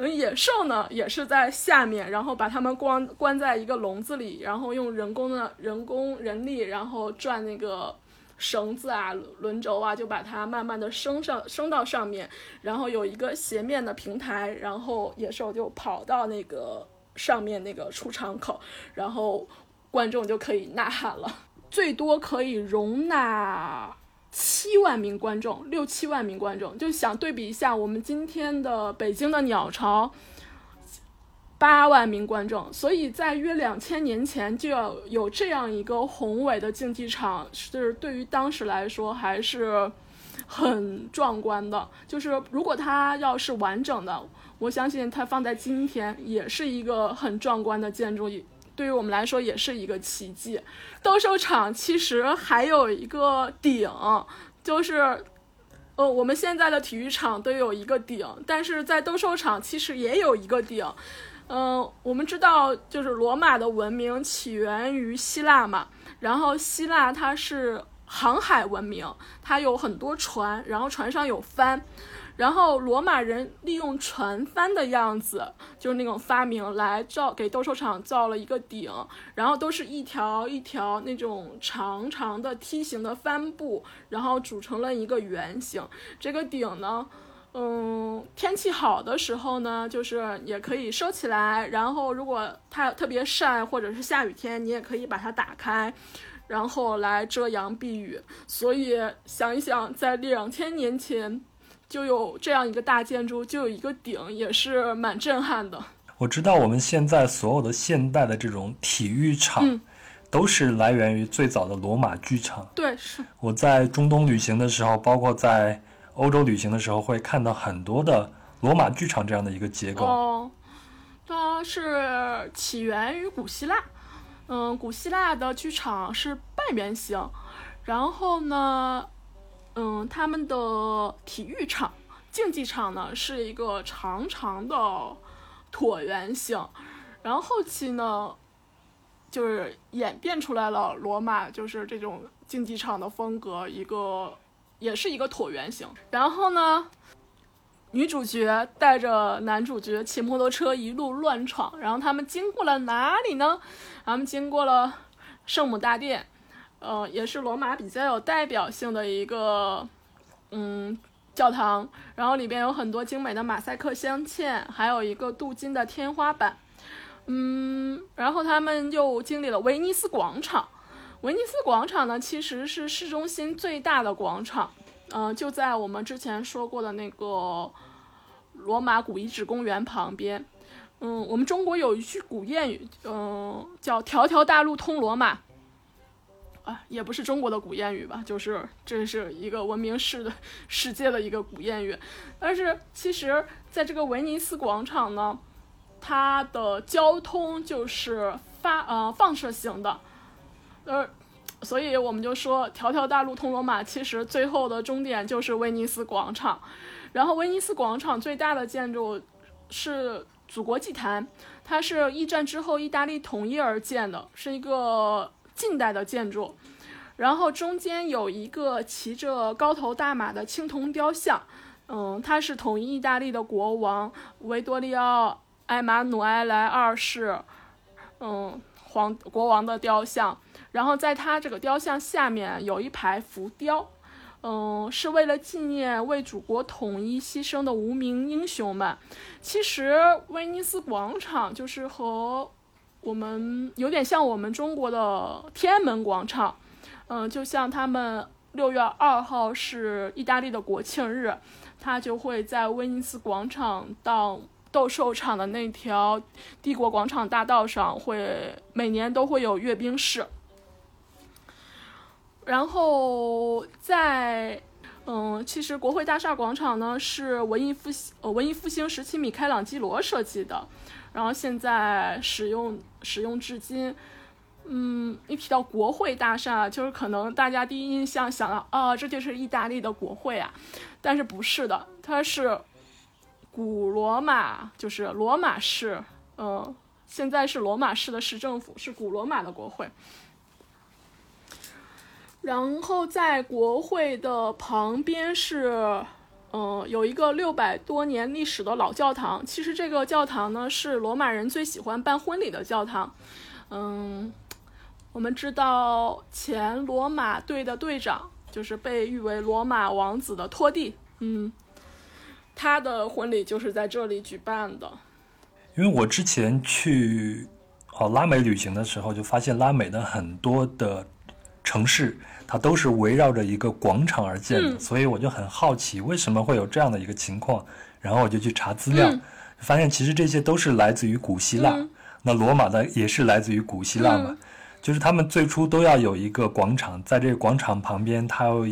野兽呢也是在下面，然后把它们关在一个笼子里，然后用人工人力，然后转那个绳子啊轮轴啊，就把它慢慢的升到上面，然后有一个斜面的平台，然后野兽就跑到那个上面那个出场口，然后观众就可以呐喊了。最多可以容纳7万名观众，6-7万名观众。就想对比一下我们今天的北京的鸟巢，8万名观众，所以在约2000年前就要有这样一个宏伟的竞技场，是对于当时来说还是很壮观的。就是如果它要是完整的，我相信它放在今天也是一个很壮观的建筑，对于我们来说也是一个奇迹。斗兽场其实还有一个顶，就是我们现在的体育场都有一个顶，但是在斗兽场其实也有一个顶。我们知道就是罗马的文明起源于希腊嘛，然后希腊它是航海文明，它有很多船，然后船上有帆，然后罗马人利用船帆的样子，就是那种发明来给斗兽场造了一个顶，然后都是一条一条那种长长的梯形的帆布，然后组成了一个圆形。这个顶呢天气好的时候呢，就是也可以收起来，然后如果它特别晒或者是下雨天，你也可以把它打开，然后来遮阳避雨。所以想一想，在2000年前就有这样一个大建筑，就有一个顶，也是蛮震撼的。我知道我们现在所有的现代的这种体育场都是来源于最早的罗马剧场。对，是。我在中东旅行的时候，包括在欧洲旅行的时候，会看到很多的罗马剧场这样的一个结构。它是起源于古希腊，古希腊的剧场是半圆形，然后呢他们的体育场竞技场呢是一个长长的椭圆形，然后后期呢就是演变出来了罗马就是这种竞技场的风格，也是一个椭圆形。然后呢女主角带着男主角骑摩托车一路乱闯，然后他们经过了哪里呢？他们经过了圣母大殿，也是罗马比较有代表性的一个教堂，然后里边有很多精美的马赛克镶嵌，还有一个镀金的天花板。然后他们又经历了威尼斯广场。威尼斯广场呢其实是市中心最大的广场，就在我们之前说过的那个罗马古遗址公园旁边。我们中国有一句古谚语，叫条条大路通罗马，啊，也不是中国的古谚语吧，就是这是一个闻名世界的一个古谚语。但是其实在这个威尼斯广场呢，它的交通就是放射型的，所以我们就说条条大路通罗马，其实最后的终点就是威尼斯广场。然后威尼斯广场最大的建筑是祖国祭坛，它是一战之后意大利统一而建的，是一个近代的建筑。然后中间有一个骑着高头大马的青铜雕像，它是统一意大利的国王维多利奥埃马努埃莱二世国王的雕像。然后在他这个雕像下面有一排浮雕，是为了纪念为祖国统一牺牲的无名英雄们。其实威尼斯广场就是和我们有点像我们中国的天安门广场，就像他们6月2号是意大利的国庆日，他就会在威尼斯广场到斗兽场的那条帝国广场大道上会每年都会有阅兵式。然后在其实国会大厦广场呢是文艺复兴时期米开朗基罗设计的，然后现在使用至今。一提到国会大厦，就是可能大家第一印象想到啊，这就是意大利的国会啊，但是不是的，它是古罗马，就是罗马市，现在是罗马市的市政府，是古罗马的国会。然后在国会的旁边是，有一个600多年历史的老教堂。其实这个教堂呢是罗马人最喜欢办婚礼的教堂。我们知道前罗马队的队长，就是被誉为罗马王子的托蒂，他的婚礼就是在这里举办的。因为我之前去拉美旅行的时候，就发现拉美的很多的城市它都是围绕着一个广场而建的，所以我就很好奇为什么会有这样的一个情况，然后我就去查资料，发现其实这些都是来自于古希腊，那罗马的也是来自于古希腊嘛，就是他们最初都要有一个广场，在这个广场旁边它又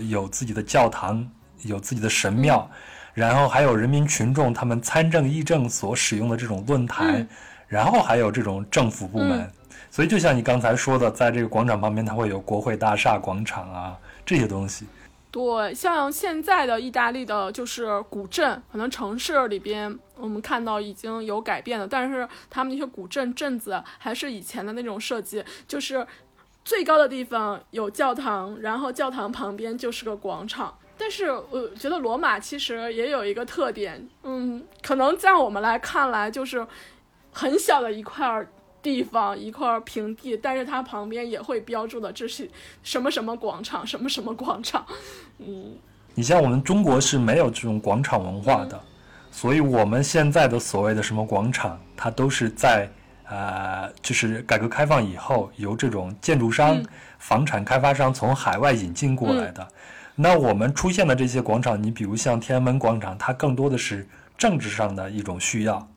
有自己的教堂，有自己的神庙，然后还有人民群众他们参政议政所使用的这种论坛，然后还有这种政府部门，所以就像你刚才说的，在这个广场旁边它会有国会大厦广场啊这些东西。对，像现在的意大利的就是古镇，可能城市里边我们看到已经有改变了，但是他们那些古镇镇子还是以前的那种设计，就是最高的地方有教堂，然后教堂旁边就是个广场。但是我觉得罗马其实也有一个特点，可能在我们看来就是很小的一块地方，一块平地，但是它旁边也会标注的这是什么什么广场，什么什么广场。你像我们中国是没有这种广场文化的，所以我们现在的所谓的什么广场，它都是在就是改革开放以后由这种建筑商、房产开发商从海外引进过来的。那我们出现的这些广场，你比如像天安门广场，它更多的是政治上的一种需要，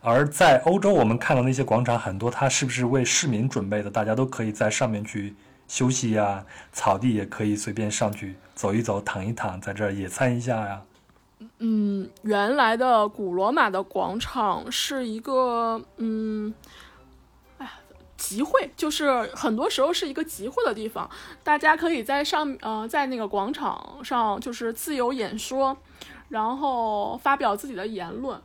而在欧洲我们看到那些广场很多它是不是为市民准备的，大家都可以在上面去休息啊，草地也可以随便上去走一走躺一躺，在这儿野餐一下呀。原来的古罗马的广场是一个集会，就是很多时候是一个集会的地方，大家可以在那个广场上就是自由演说，然后发表自己的言论。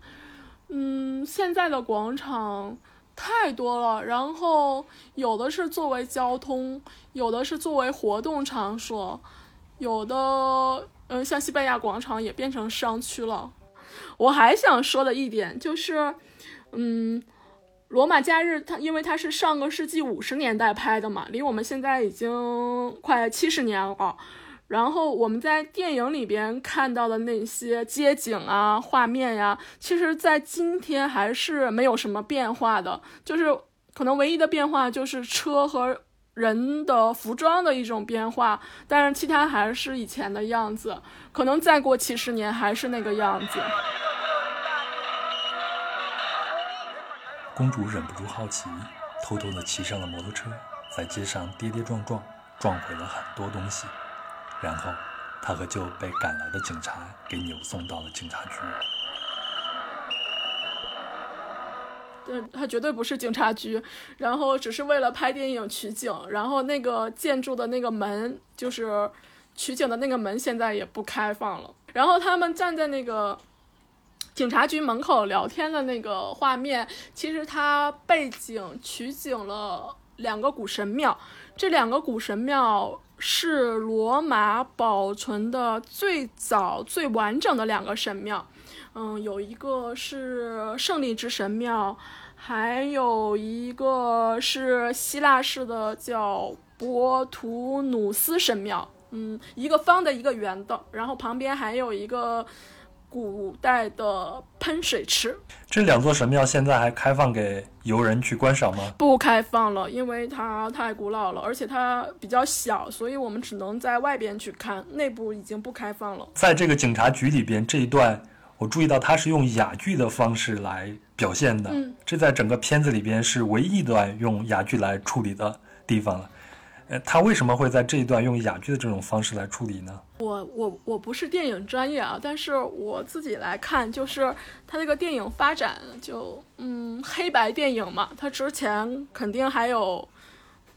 现在的广场太多了，然后有的是作为交通，有的是作为活动场所，有的像西班牙广场也变成商区了。我还想说的一点就是罗马假日它因为它是上个世纪50年代拍的嘛，离我们现在已经快70年了，然后我们在电影里边看到的那些街景啊画面呀，其实在今天还是没有什么变化的，就是可能唯一的变化就是车和人的服装的一种变化，但是其他还是以前的样子，可能再过70年还是那个样子。公主忍不住好奇，偷偷地骑上了摩托车，在街上跌跌撞撞，撞毁了很多东西，然后他和舅被赶来的警察给扭送到了警察局。他绝对不是警察局，然后只是为了拍电影取景，然后那个建筑的那个门，就是取景的那个门现在也不开放了。然后他们站在那个警察局门口聊天的那个画面，其实他背景取景了两个古神庙，这两个古神庙是罗马保存的最早最完整的两个神庙，有一个是胜利之神庙，还有一个是希腊式的叫博图努斯神庙，一个方的一个圆的，然后旁边还有一个古代的喷水池。这两座神庙现在还开放给游人去观赏吗？不开放了，因为它太古老了，而且它比较小，所以我们只能在外边去看，内部已经不开放了。在这个警察局里边这一段，我注意到它是用哑剧的方式来表现的，这在整个片子里边是唯一一段用哑剧来处理的地方了。他为什么会在这一段用哑剧的这种方式来处理呢？我不是电影专业啊，但是我自己来看，就是他这个电影发展就黑白电影嘛，他之前肯定还有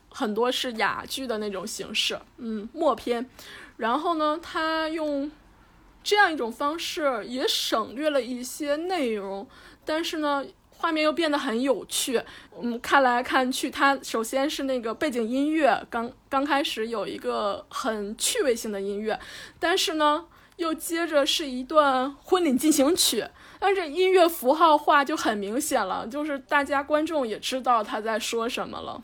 很多是哑剧的那种形式，默片。然后呢，他用这样一种方式也省略了一些内容，但是呢画面又变得很有趣。看来看去，它首先是那个背景音乐，刚开始有一个很趣味性的音乐，但是呢又接着是一段婚礼进行曲，但是音乐符号化就很明显了，就是大家观众也知道他在说什么了。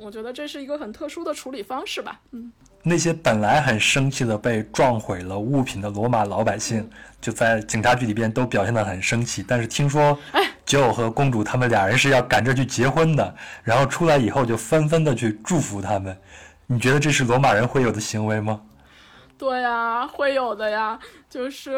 我觉得这是一个很特殊的处理方式吧。那些本来很生气的被撞毁了物品的罗马老百姓，就在警察局里边都表现得很生气，但是听说九和公主他们俩人是要赶着去结婚的，然后出来以后就纷纷的去祝福他们。你觉得这是罗马人会有的行为吗？对呀，会有的呀。就是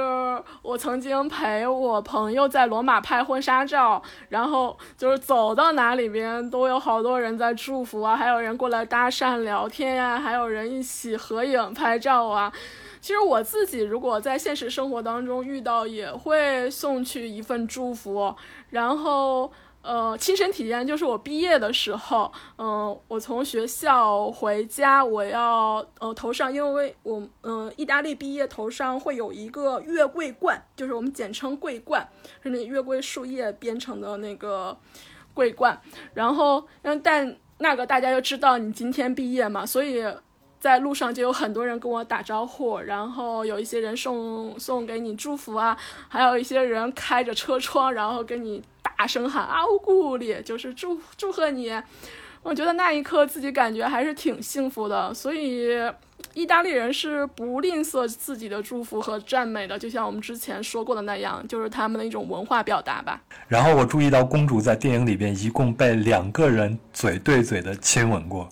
我曾经陪我朋友在罗马拍婚纱照，然后就是走到哪里边都有好多人在祝福啊，还有人过来搭讪聊天呀、还有人一起合影拍照啊。其实我自己如果在现实生活当中遇到，也会送去一份祝福。然后亲身体验就是我毕业的时候，我从学校回家，我要头上，因为我意大利毕业头上会有一个月桂冠，就是我们简称桂冠，是那月桂树叶编成的那个桂冠。然后但那个大家就知道你今天毕业嘛，所以在路上就有很多人跟我打招呼，然后有一些人送给你祝福啊，还有一些人开着车窗然后跟你大声喊啊呜咕哩，就是祝贺你。我觉得那一刻自己感觉还是挺幸福的，所以意大利人是不吝啬自己的祝福和赞美的，就像我们之前说过的那样，就是他们的一种文化表达吧。然后我注意到公主在电影里边一共被两个人嘴对嘴的亲吻过，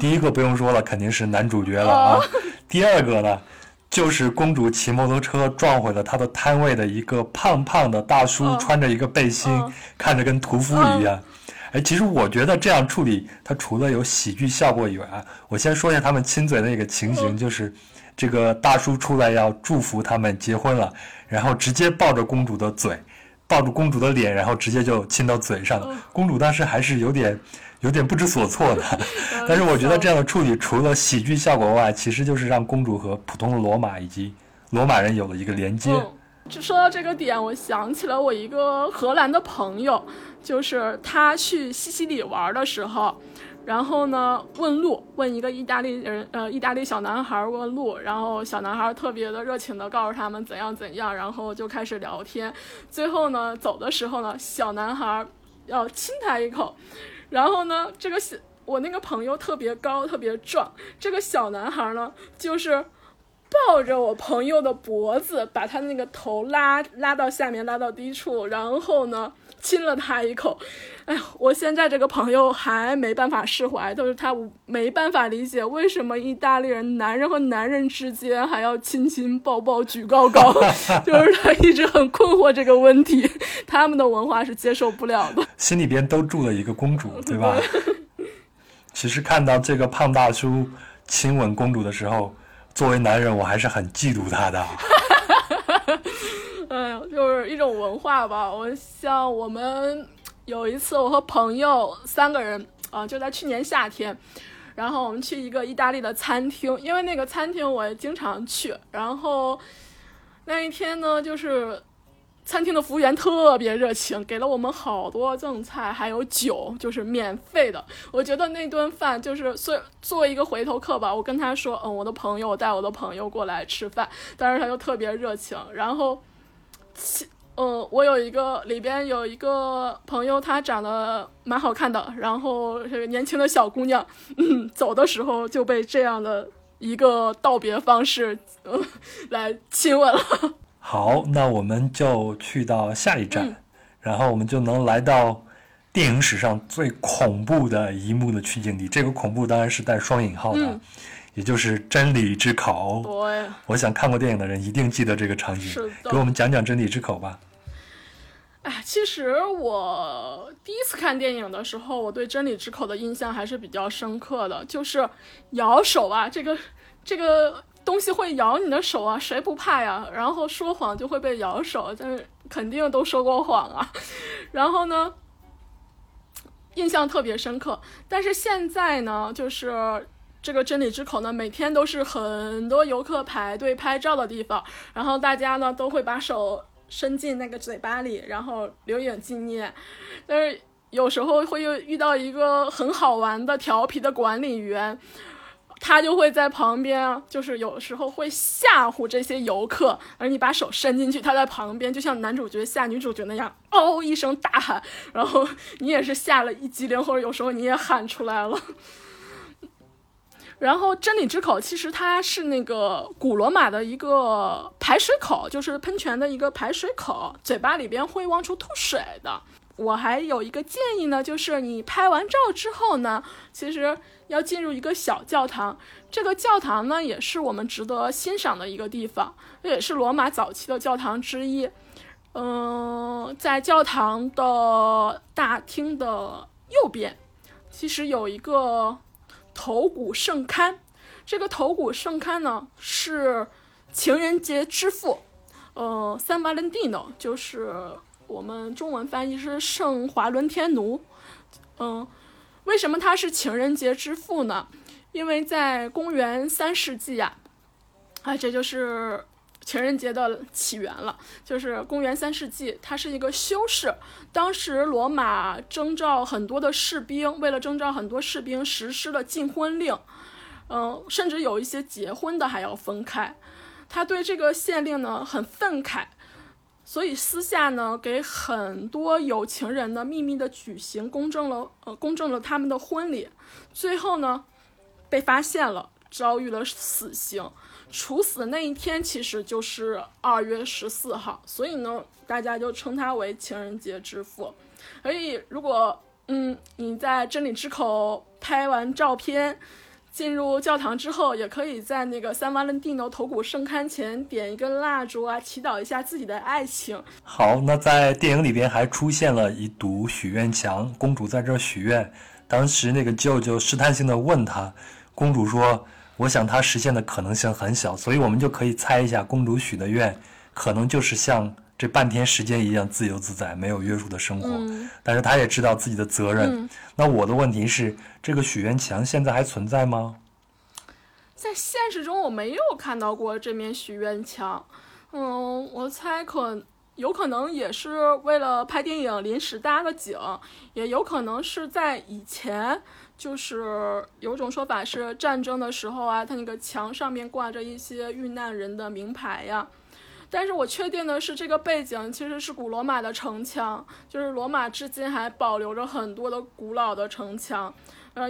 第一个不用说了，肯定是男主角了啊。第二个呢，就是公主骑摩托车撞毁了她的摊位的一个胖胖的大叔，穿着一个背心，看着跟屠夫一样。其实我觉得这样处理，它除了有喜剧效果以外啊，我先说一下他们亲嘴的那个情形，就是这个大叔出来要祝福他们结婚了，然后直接抱着公主的嘴，抱住公主的脸，然后直接就亲到嘴上了。公主当时还是有点不知所措的，但是我觉得这样的处理除了喜剧效果外，其实就是让公主和普通的罗马以及罗马人有了一个连接。说到这个点，我想起了我一个荷兰的朋友，就是他去西西里玩的时候，然后呢问路，问一个意大利小男孩问路，然后小男孩特别的热情的告诉他们怎样怎样，然后就开始聊天。最后呢走的时候呢，小男孩要亲他一口，然后呢这个我那个朋友特别高特别壮，这个小男孩呢就是抱着我朋友的脖子，把他那个头拉到下面，拉到低处，然后呢亲了他一口。我现在这个朋友还没办法释怀，就是他没办法理解为什么意大利人男人和男人之间还要亲亲抱抱举高高，就是他一直很困惑这个问题，他们的文化是接受不了的。心里边都住了一个公主，对吧？其实看到这个胖大叔亲吻公主的时候，作为男人我还是很嫉妒他的。就是一种文化吧。我像我们有一次我和朋友三个人啊，就在去年夏天，然后我们去一个意大利的餐厅，因为那个餐厅我也经常去，然后那一天呢就是餐厅的服务员特别热情，给了我们好多赠菜还有酒，就是免费的。我觉得那顿饭就是做一个回头客吧。我跟他说我带我的朋友过来吃饭，但是他就特别热情。然后我里边有一个朋友，她长得蛮好看的，然后这个年轻的小姑娘，走的时候就被这样的一个道别方式，来亲吻了。好，那我们就去到下一站，然后我们就能来到电影史上最恐怖的一幕的取景地。这个恐怖当然是带双引号的，也就是真理之口。对，我想看过电影的人一定记得这个场景。给我们讲讲真理之口吧。哎，其实我第一次看电影的时候，我对真理之口的印象还是比较深刻的，就是咬手啊，这个东西会咬你的手啊，谁不怕呀？然后说谎就会被咬手，但是肯定都说过谎啊。然后呢，印象特别深刻。但是现在呢，就是这个真理之口呢，每天都是很多游客排队拍照的地方，然后大家呢都会把手伸进那个嘴巴里，然后留影纪念。但是有时候会遇到一个很好玩的调皮的管理员，他就会在旁边，就是有时候会吓唬这些游客，而你把手伸进去，他在旁边就像男主角吓女主角那样哦一声大喊，然后你也是吓了一激灵，或者有时候你也喊出来了。然后真理之口其实它是那个古罗马的一个排水口，就是喷泉的一个排水口，嘴巴里边会往出吐水的。我还有一个建议呢，就是你拍完照之后呢，其实要进入一个小教堂，这个教堂呢也是我们值得欣赏的一个地方，也是罗马早期的教堂之一。在教堂的大厅的右边其实有一个头骨圣龛，这个头骨圣龛呢是情人节之父San Valentino， 就是我们中文翻译是圣华伦天奴。为什么他是情人节之父呢？因为在公元3世纪啊，这就是情人节的起源了，就是公元3世纪，他是一个修士。当时罗马征召很多的士兵，为了征召很多士兵，实施了禁婚令，甚至有一些结婚的还要分开。他对这个限令呢很愤慨，所以私下呢给很多有情人呢秘密的举行，公证了他们的婚礼。最后呢被发现了，遭遇了死刑。处死那一天其实就是2月14号，所以呢大家就称他为情人节之父。所以如果你在真理之口拍完照片进入教堂之后，也可以在那个San Valentino头骨圣龛前点一根蜡烛啊，祈祷一下自己的爱情。好，那在电影里边还出现了一堵许愿墙，公主在这许愿，当时那个舅舅试探性的问她，公主说我想它实现的可能性很小，所以我们就可以猜一下，公主许的愿可能就是像这半天时间一样自由自在没有约束的生活，但是她也知道自己的责任。那我的问题是，这个许愿墙现在还存在吗？在现实中我没有看到过这面许愿墙，我猜有可能也是为了拍电影临时搭的景，也有可能是在以前，就是有种说法是战争的时候啊，它那个墙上面挂着一些遇难人的名牌呀。但是我确定的是，这个背景其实是古罗马的城墙，就是罗马至今还保留着很多的古老的城墙。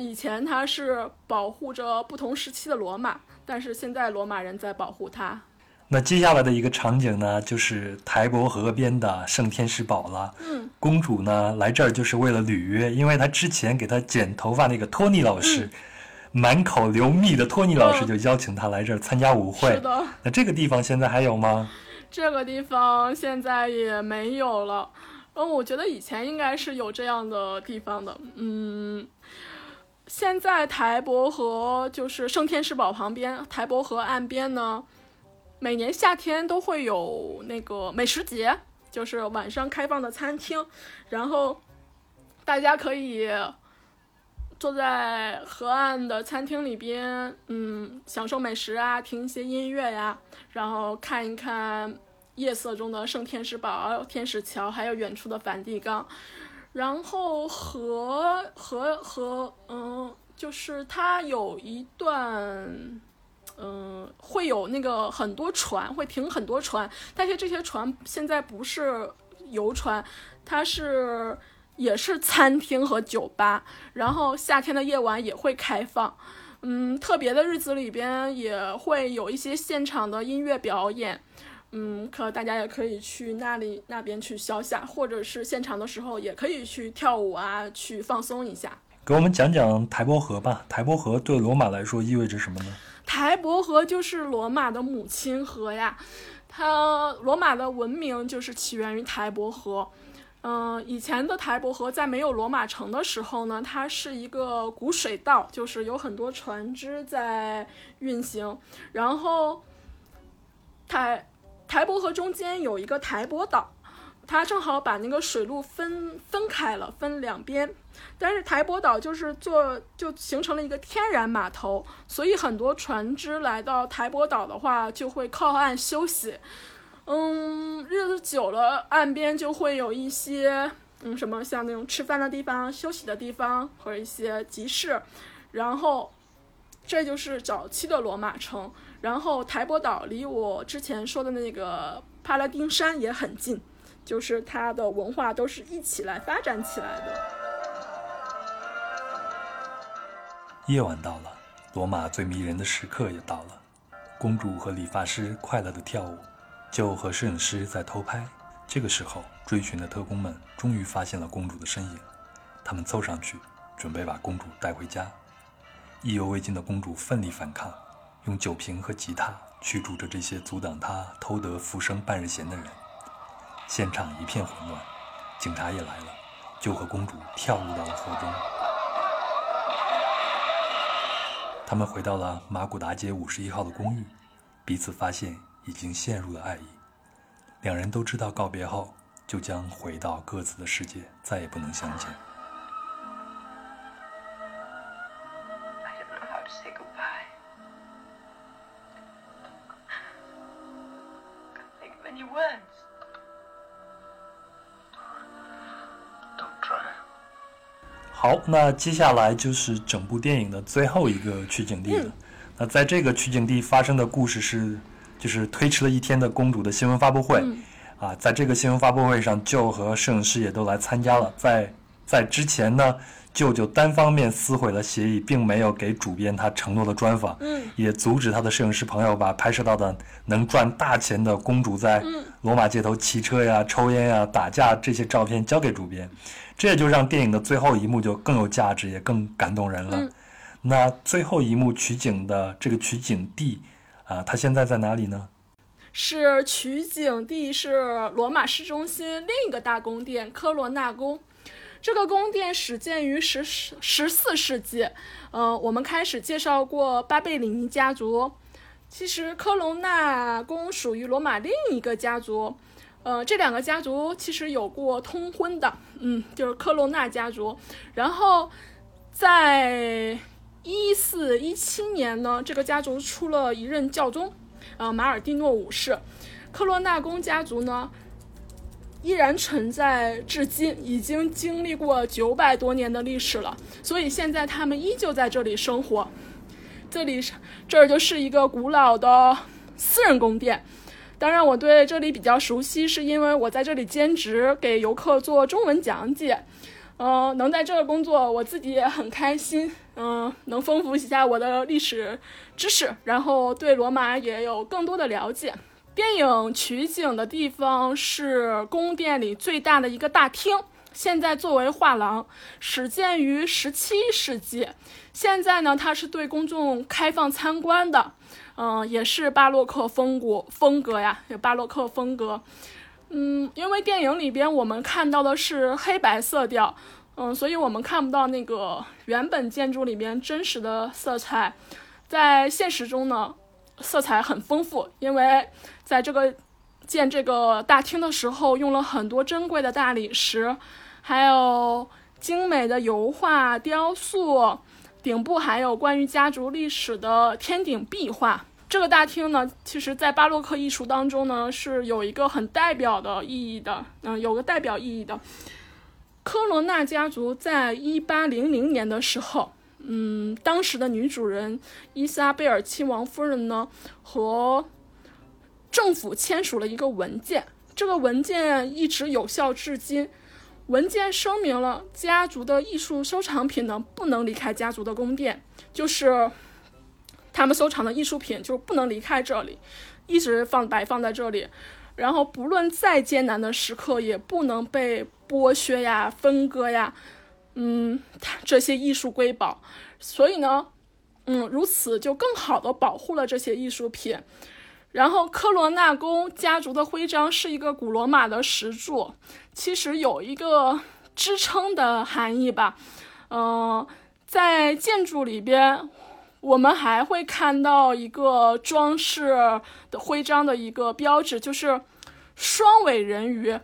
以前它是保护着不同时期的罗马，但是现在罗马人在保护它。那接下来的一个场景呢，就是台伯河边的圣天使堡了。公主呢来这儿就是为了履约，因为她之前给她剪头发那个托尼老师，满口流蜜的托尼老师就邀请她来这儿参加舞会。是的。那这个地方现在还有吗？这个地方现在也没有了。我觉得以前应该是有这样的地方的。现在台伯河就是圣天使堡旁边，台伯河岸边呢，每年夏天都会有那个美食节，就是晚上开放的餐厅，然后大家可以坐在河岸的餐厅里边，享受美食啊，听一些音乐呀，然后看一看夜色中的圣天使堡、天使桥，还有远处的梵蒂冈。然后就是它有一段，会有那个很多船，会停很多船，但是这些船现在不是游船，它是也是餐厅和酒吧，然后夏天的夜晚也会开放。特别的日子里边也会有一些现场的音乐表演。大家也可以去那边去消夏，或者是现场的时候也可以去跳舞啊，去放松一下。给我们讲讲台伯河吧，台伯河对罗马来说意味着什么呢？台伯河就是罗马的母亲河呀，它罗马的文明就是起源于台伯河。以前的台伯河在没有罗马城的时候呢，它是一个古水道，就是有很多船只在运行，然后台伯河中间有一个台伯岛，它正好把那个水路分开了，分两边。但是台伯岛就形成了一个天然码头，所以很多船只来到台伯岛的话，就会靠岸休息。日子久了，岸边就会有一些像那种吃饭的地方、休息的地方和一些集市，然后这就是早期的罗马城。然后台伯岛离我之前说的那个帕拉丁山也很近，就是它的文化都是一起来发展起来的。夜晚到了，罗马最迷人的时刻也到了，公主和理发师快乐的跳舞，就和摄影师在偷拍。这个时候，追寻的特工们终于发现了公主的身影，他们凑上去准备把公主带回家。意犹未尽的公主奋力反抗，用酒瓶和吉他驱逐着这些阻挡他偷得浮生半日闲的人。现场一片混乱，警察也来了，就和公主跳入到了河中。他们回到了马古达街51号的公寓，彼此发现已经陷入了爱意。两人都知道告别后就将回到各自的世界，再也不能相见。好，那接下来就是整部电影的最后一个取景地了。那在这个取景地发生的故事是，就是推迟了一天的公主的新闻发布会。在这个新闻发布会上，舅和摄影师也都来参加了。在之前呢，舅单方面撕毁了协议，并没有给主编他承诺的专访，也阻止他的摄影师朋友把拍摄到的能赚大钱的公主在罗马街头骑车呀、抽烟呀、打架这些照片交给主编。这也就让电影的最后一幕就更有价值，也更感动人了。那最后一幕取景的这个取景地啊，它现在在哪里呢？是取景地是罗马市中心另一个大宫殿科罗纳宫。这个宫殿始建于14世纪。我们开始介绍过巴贝里尼家族，其实科罗纳宫属于罗马另一个家族。这两个家族其实有过通婚的，就是科罗纳家族。然后在1417年呢，这个家族出了一任教宗，马尔蒂诺5世。科罗纳宫家族呢依然存在至今，已经经历过900多年的历史了，所以现在他们依旧在这里生活。这儿就是一个古老的私人宫殿。当然我对这里比较熟悉，是因为我在这里兼职给游客做中文讲解。能在这儿工作我自己也很开心，能丰富一下我的历史知识，然后对罗马也有更多的了解。电影取景的地方是宫殿里最大的一个大厅，现在作为画廊，始建于17世纪。现在呢，它是对公众开放参观的。也是巴洛克风格。因为电影里边我们看到的是黑白色调，所以我们看不到那个原本建筑里面真实的色彩。在现实中呢，色彩很丰富，因为在建这个大厅的时候用了很多珍贵的大理石，还有精美的油画、雕塑，顶部还有关于家族历史的天顶壁画。这个大厅呢，其实在巴洛克艺术当中呢，是有一个很代表的意义的，有个代表意义的。科罗纳家族在1800年的时候，当时的女主人伊莎贝尔亲王夫人呢，和政府签署了一个文件，这个文件一直有效至今。文件声明了家族的艺术收藏品呢，不能离开家族的宫殿，就是他们收藏的艺术品就不能离开这里，一直摆放在这里，然后不论再艰难的时刻也不能被剥削呀、分割呀，这些艺术瑰宝。所以呢，如此就更好的保护了这些艺术品。然后科罗纳宫家族的徽章是一个古罗马的石柱，其实有一个支撑的含义吧。在建筑里边我们还会看到一个装饰的徽章的一个标志，就是双尾人鱼。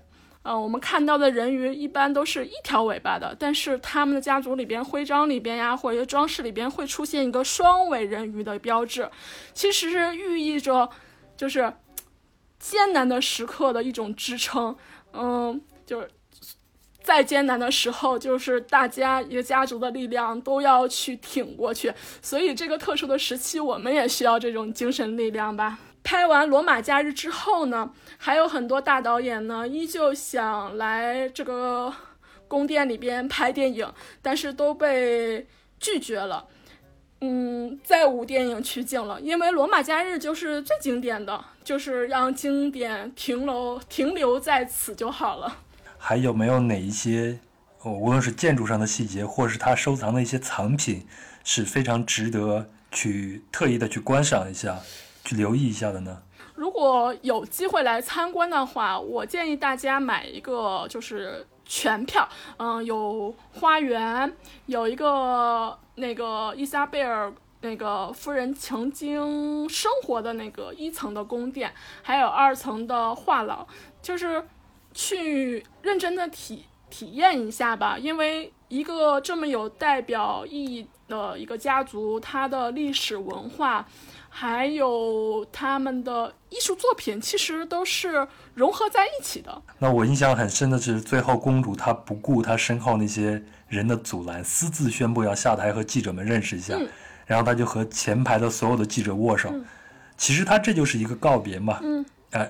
我们看到的人鱼一般都是一条尾巴的，但是他们的家族里边徽章里边呀，或者装饰里边会出现一个双尾人鱼的标志，其实是寓意着就是艰难的时刻的一种支撑。就是再艰难的时候，就是大家一个家族的力量都要去挺过去，所以这个特殊的时期我们也需要这种精神力量吧。拍完《罗马假日》之后呢，还有很多大导演呢依旧想来这个宫殿里边拍电影，但是都被拒绝了，再无电影取景了。因为《罗马假日》就是最经典的，就是让经典停留在此就好了。还有没有哪一些无论是建筑上的细节，或是他收藏的一些藏品，是非常值得去特意的去观赏一下，去留意一下的呢？如果有机会来参观的话，我建议大家买一个就是全票，有花园，有一个那个伊莎贝尔那个夫人曾经生活的那个1层的宫殿，还有2层的画廊，就是去认真的体验一下吧。因为一个这么有代表意义的一个家族，它的历史文化还有他们的艺术作品其实都是融合在一起的。那我印象很深的是，最后公主她不顾她身后那些人的阻拦，私自宣布要下台和记者们认识一下，然后她就和前排的所有的记者握手，其实她这就是一个告别嘛。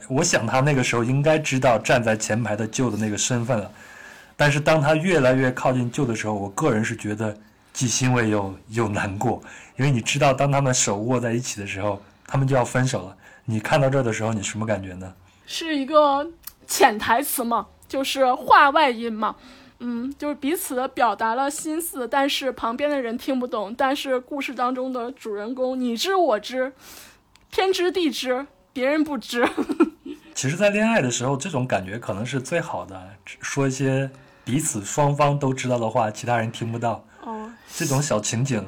我想她那个时候应该知道站在前排的旧的那个身份了，但是当她越来越靠近旧的时候，我个人是觉得既欣慰又难过，因为你知道当他们手握在一起的时候他们就要分手了。你看到这的时候你什么感觉呢？是一个潜台词嘛，就是话外音嘛，就是彼此的表达了心思，但是旁边的人听不懂，但是故事当中的主人公你知我知，天知地知，别人不知其实在恋爱的时候这种感觉可能是最好的，说一些彼此双方都知道的话，其他人听不到，这种小情景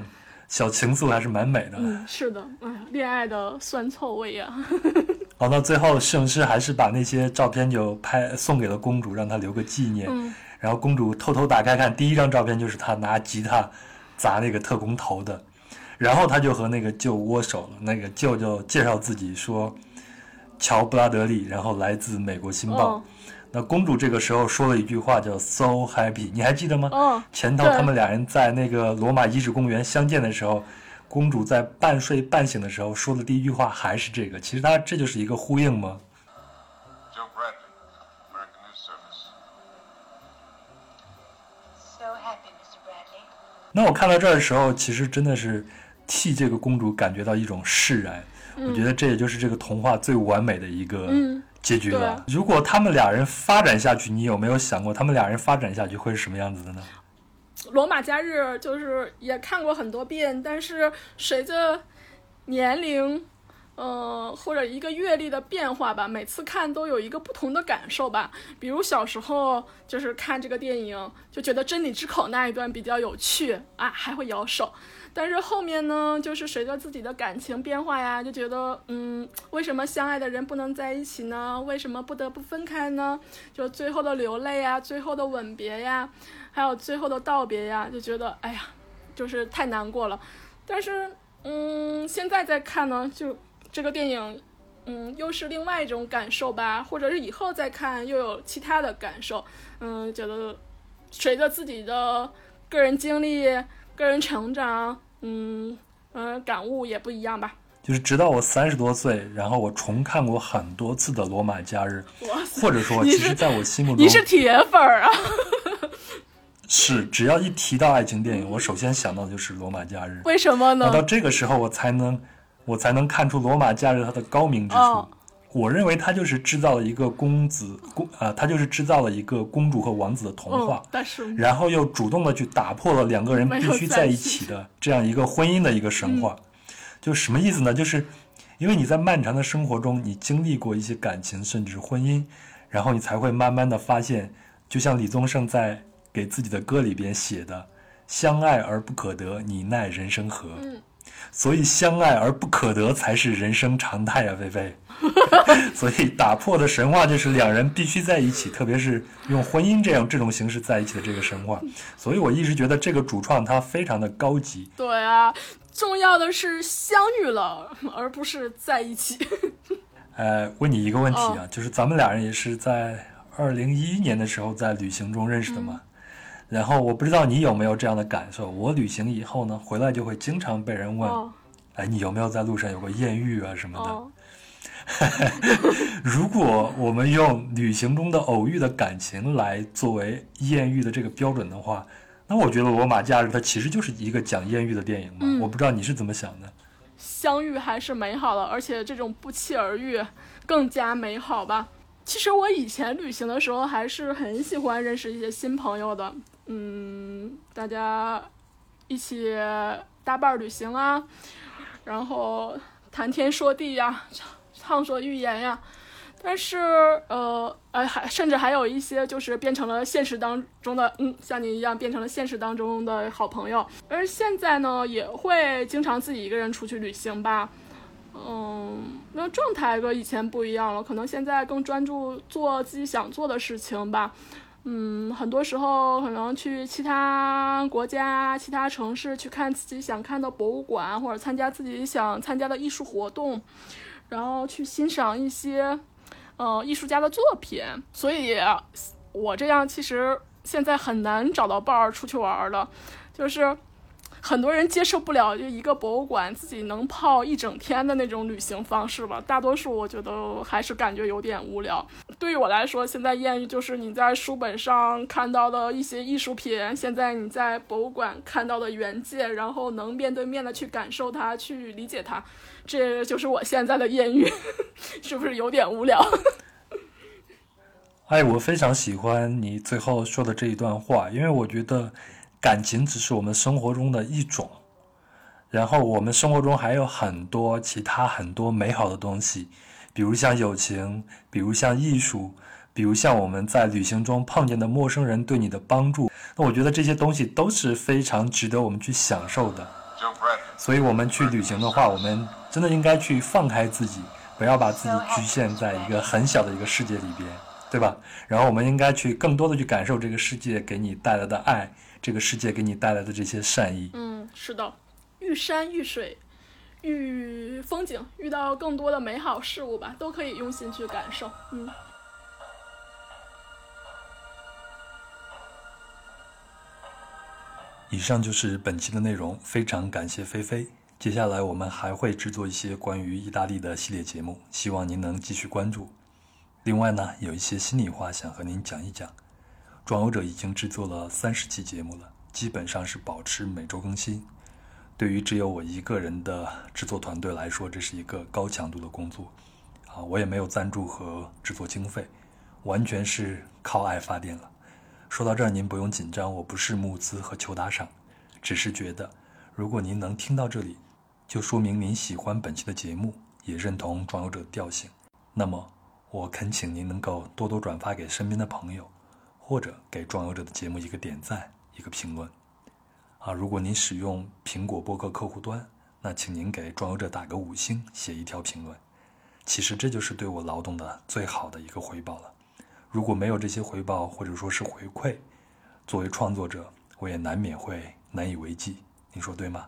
小情愫还是蛮美的。是的，恋爱的酸臭味呀好，那最后摄影师还是把那些照片就送给了公主，让她留个纪念，然后公主偷偷打开看，第一张照片就是她拿吉他砸那个特工头的，然后她就和那个舅握手了。那个舅就介绍自己说乔布拉德利，然后来自美国新报，那公主这个时候说了一句话叫 so happy， 你还记得吗？前头他们俩人在那个罗马遗址公园相见的时候，公主在半睡半醒的时候说的第一句话还是这个，其实她这就是一个呼应吗？那我看到这儿的时候其实真的是替这个公主感觉到一种释然，我觉得这也就是这个童话最完美的一个结局了。如果他们俩人发展下去，你有没有想过他们俩人发展下去会是什么样子的呢？罗马假日就是也看过很多遍，但是随着年龄或者一个阅历的变化吧，每次看都有一个不同的感受吧。比如小时候就是看这个电影就觉得真理之口那一段比较有趣啊，还会摇手，但是后面呢就是随着自己的感情变化呀，就觉得为什么相爱的人不能在一起呢？为什么不得不分开呢？就最后的流泪呀，最后的吻别呀，还有最后的道别呀，就觉得哎呀就是太难过了。但是现在再看呢，就这个电影又是另外一种感受吧，或者是以后再看又有其他的感受。觉得随着自己的个人经历个人成长感悟也不一样吧。就是直到我30多岁，然后我重看过很多次的《罗马假日》，或者说其实在我心目中你是铁粉啊是，只要一提到爱情电影，我首先想到的就是《罗马假日》。为什么呢？那到这个时候我才能看出《罗马假日》它的高明之处。我认为它就是制造了一个公主和王子的童话，然后又主动的去打破了两个人必须在一起的这样一个婚姻的一个神话。就什么意思呢？就是因为你在漫长的生活中，你经历过一些感情甚至婚姻，然后你才会慢慢的发现，就像李宗盛在给自己的歌里边写的，相爱而不可得，你奈人生何。所以相爱而不可得才是人生常态啊，菲菲所以打破的神话就是两人必须在一起，特别是用婚姻这种形式在一起的这个神话。所以我一直觉得这个主创它非常的高级。对啊，重要的是相遇了而不是在一起问你一个问题啊，就是咱们俩人也是在2011年的时候在旅行中认识的嘛。然后我不知道你有没有这样的感受，我旅行以后呢，回来就会经常被人问，哎，你有没有在路上有过艳遇啊什么的如果我们用旅行中的偶遇的感情来作为艳遇的这个标准的话，那我觉得《罗马假日》它其实就是一个讲艳遇的电影嘛。我不知道你是怎么想的。相遇还是美好的，而且这种不期而遇更加美好吧。其实我以前旅行的时候还是很喜欢认识一些新朋友的，大家一起搭伴旅行啊，然后谈天说地呀，畅所欲言呀。但是甚至还有一些就是变成了现实当中的，像你一样变成了现实当中的好朋友。而现在呢，也会经常自己一个人出去旅行吧。那状态跟以前不一样了，可能现在更专注做自己想做的事情吧。很多时候可能去其他国家其他城市去看自己想看的博物馆，或者参加自己想参加的艺术活动，然后去欣赏一些艺术家的作品。所以我这样其实现在很难找到伴儿出去玩了，就是很多人接受不了就一个博物馆自己能泡一整天的那种旅行方式吧。大多数我觉得还是感觉有点无聊。对于我来说，现在艳遇就是你在书本上看到的一些艺术品，现在你在博物馆看到的原件，然后能面对面的去感受它，去理解它，这就是我现在的艳遇是不是有点无聊哎，我非常喜欢你最后说的这一段话，因为我觉得感情只是我们生活中的一种，然后我们生活中还有很多其他很多美好的东西，比如像友情，比如像艺术，比如像我们在旅行中碰见的陌生人对你的帮助。那我觉得这些东西都是非常值得我们去享受的。所以我们去旅行的话，我们真的应该去放开自己，不要把自己局限在一个很小的一个世界里边，对吧？然后我们应该去更多的去感受这个世界给你带来的爱，这个世界给你带来的这些善意。是的，遇山遇水遇风景，遇到更多的美好事物吧，都可以用心去感受。以上就是本期的内容，非常感谢菲菲。接下来我们还会制作一些关于意大利的系列节目，希望您能继续关注。另外呢，有一些心里话想和您讲一讲。壮游者已经制作了30期节目了，基本上是保持每周更新。对于只有我一个人的制作团队来说，这是一个高强度的工作啊！我也没有赞助和制作经费，完全是靠爱发电了。说到这儿，您不用紧张，我不是募资和求打赏，只是觉得如果您能听到这里，就说明您喜欢本期的节目，也认同壮游者的调性，那么我恳请您能够多多转发给身边的朋友，或者给壮游者的节目一个点赞，一个评论啊。如果您使用苹果播客客户端，那请您给壮游者打个5星，写一条评论。其实这就是对我劳动的最好的一个回报了。如果没有这些回报或者说是回馈，作为创作者，我也难免会难以为继，您说对吗？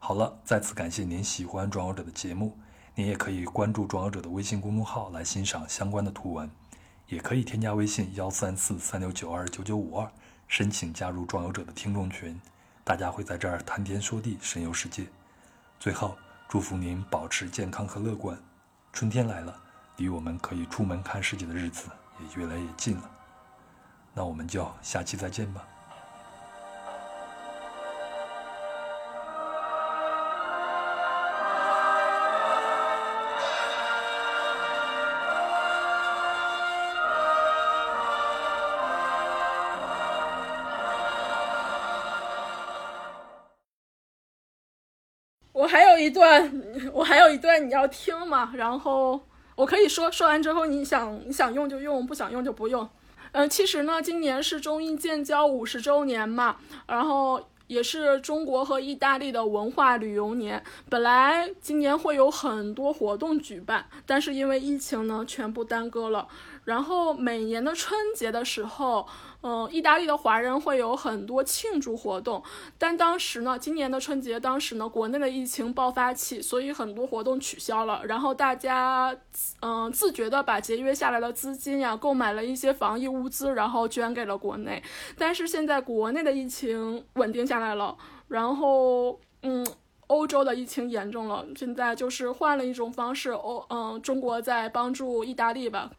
好了，再次感谢您喜欢壮游者的节目，您也可以关注壮游者的微信公众号来欣赏相关的图文，也可以添加微信13436929952申请加入壮游者的听众群，大家会在这儿谈天说地，神游世界。最后，祝福您保持健康和乐观。春天来了，离我们可以出门看世界的日子也越来越近了。那我们就下期再见吧。我还有一段你要听吗？然后我可以说完之后你想用就用，不想用就不用。其实呢，今年是中英建交50周年嘛，然后也是中国和意大利的文化旅游年。本来今年会有很多活动举办，但是因为疫情呢，全部耽搁了。然后每年的春节的时候，意大利的华人会有很多庆祝活动，但今年的春节国内的疫情爆发期，所以很多活动取消了。然后大家自觉的把节约下来的资金呀，购买了一些防疫物资，然后捐给了国内。但是现在国内的疫情稳定下来了，然后欧洲的疫情严重了，现在就是换了一种方式，中国在帮助意大利吧。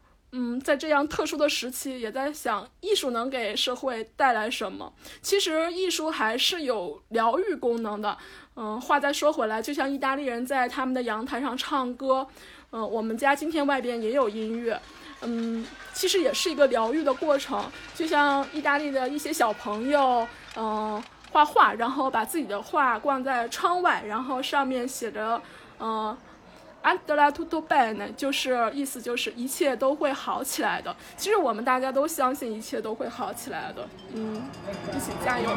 在这样特殊的时期，也在想艺术能给社会带来什么。其实艺术还是有疗愈功能的。话再说回来，就像意大利人在他们的阳台上唱歌，我们家今天外边也有音乐。其实也是一个疗愈的过程。就像意大利的一些小朋友画画，然后把自己的画挂在窗外，然后上面写着Andrà tutto bene， 就是意思就是一切都会好起来的。其实我们大家都相信一切都会好起来的。一起加油。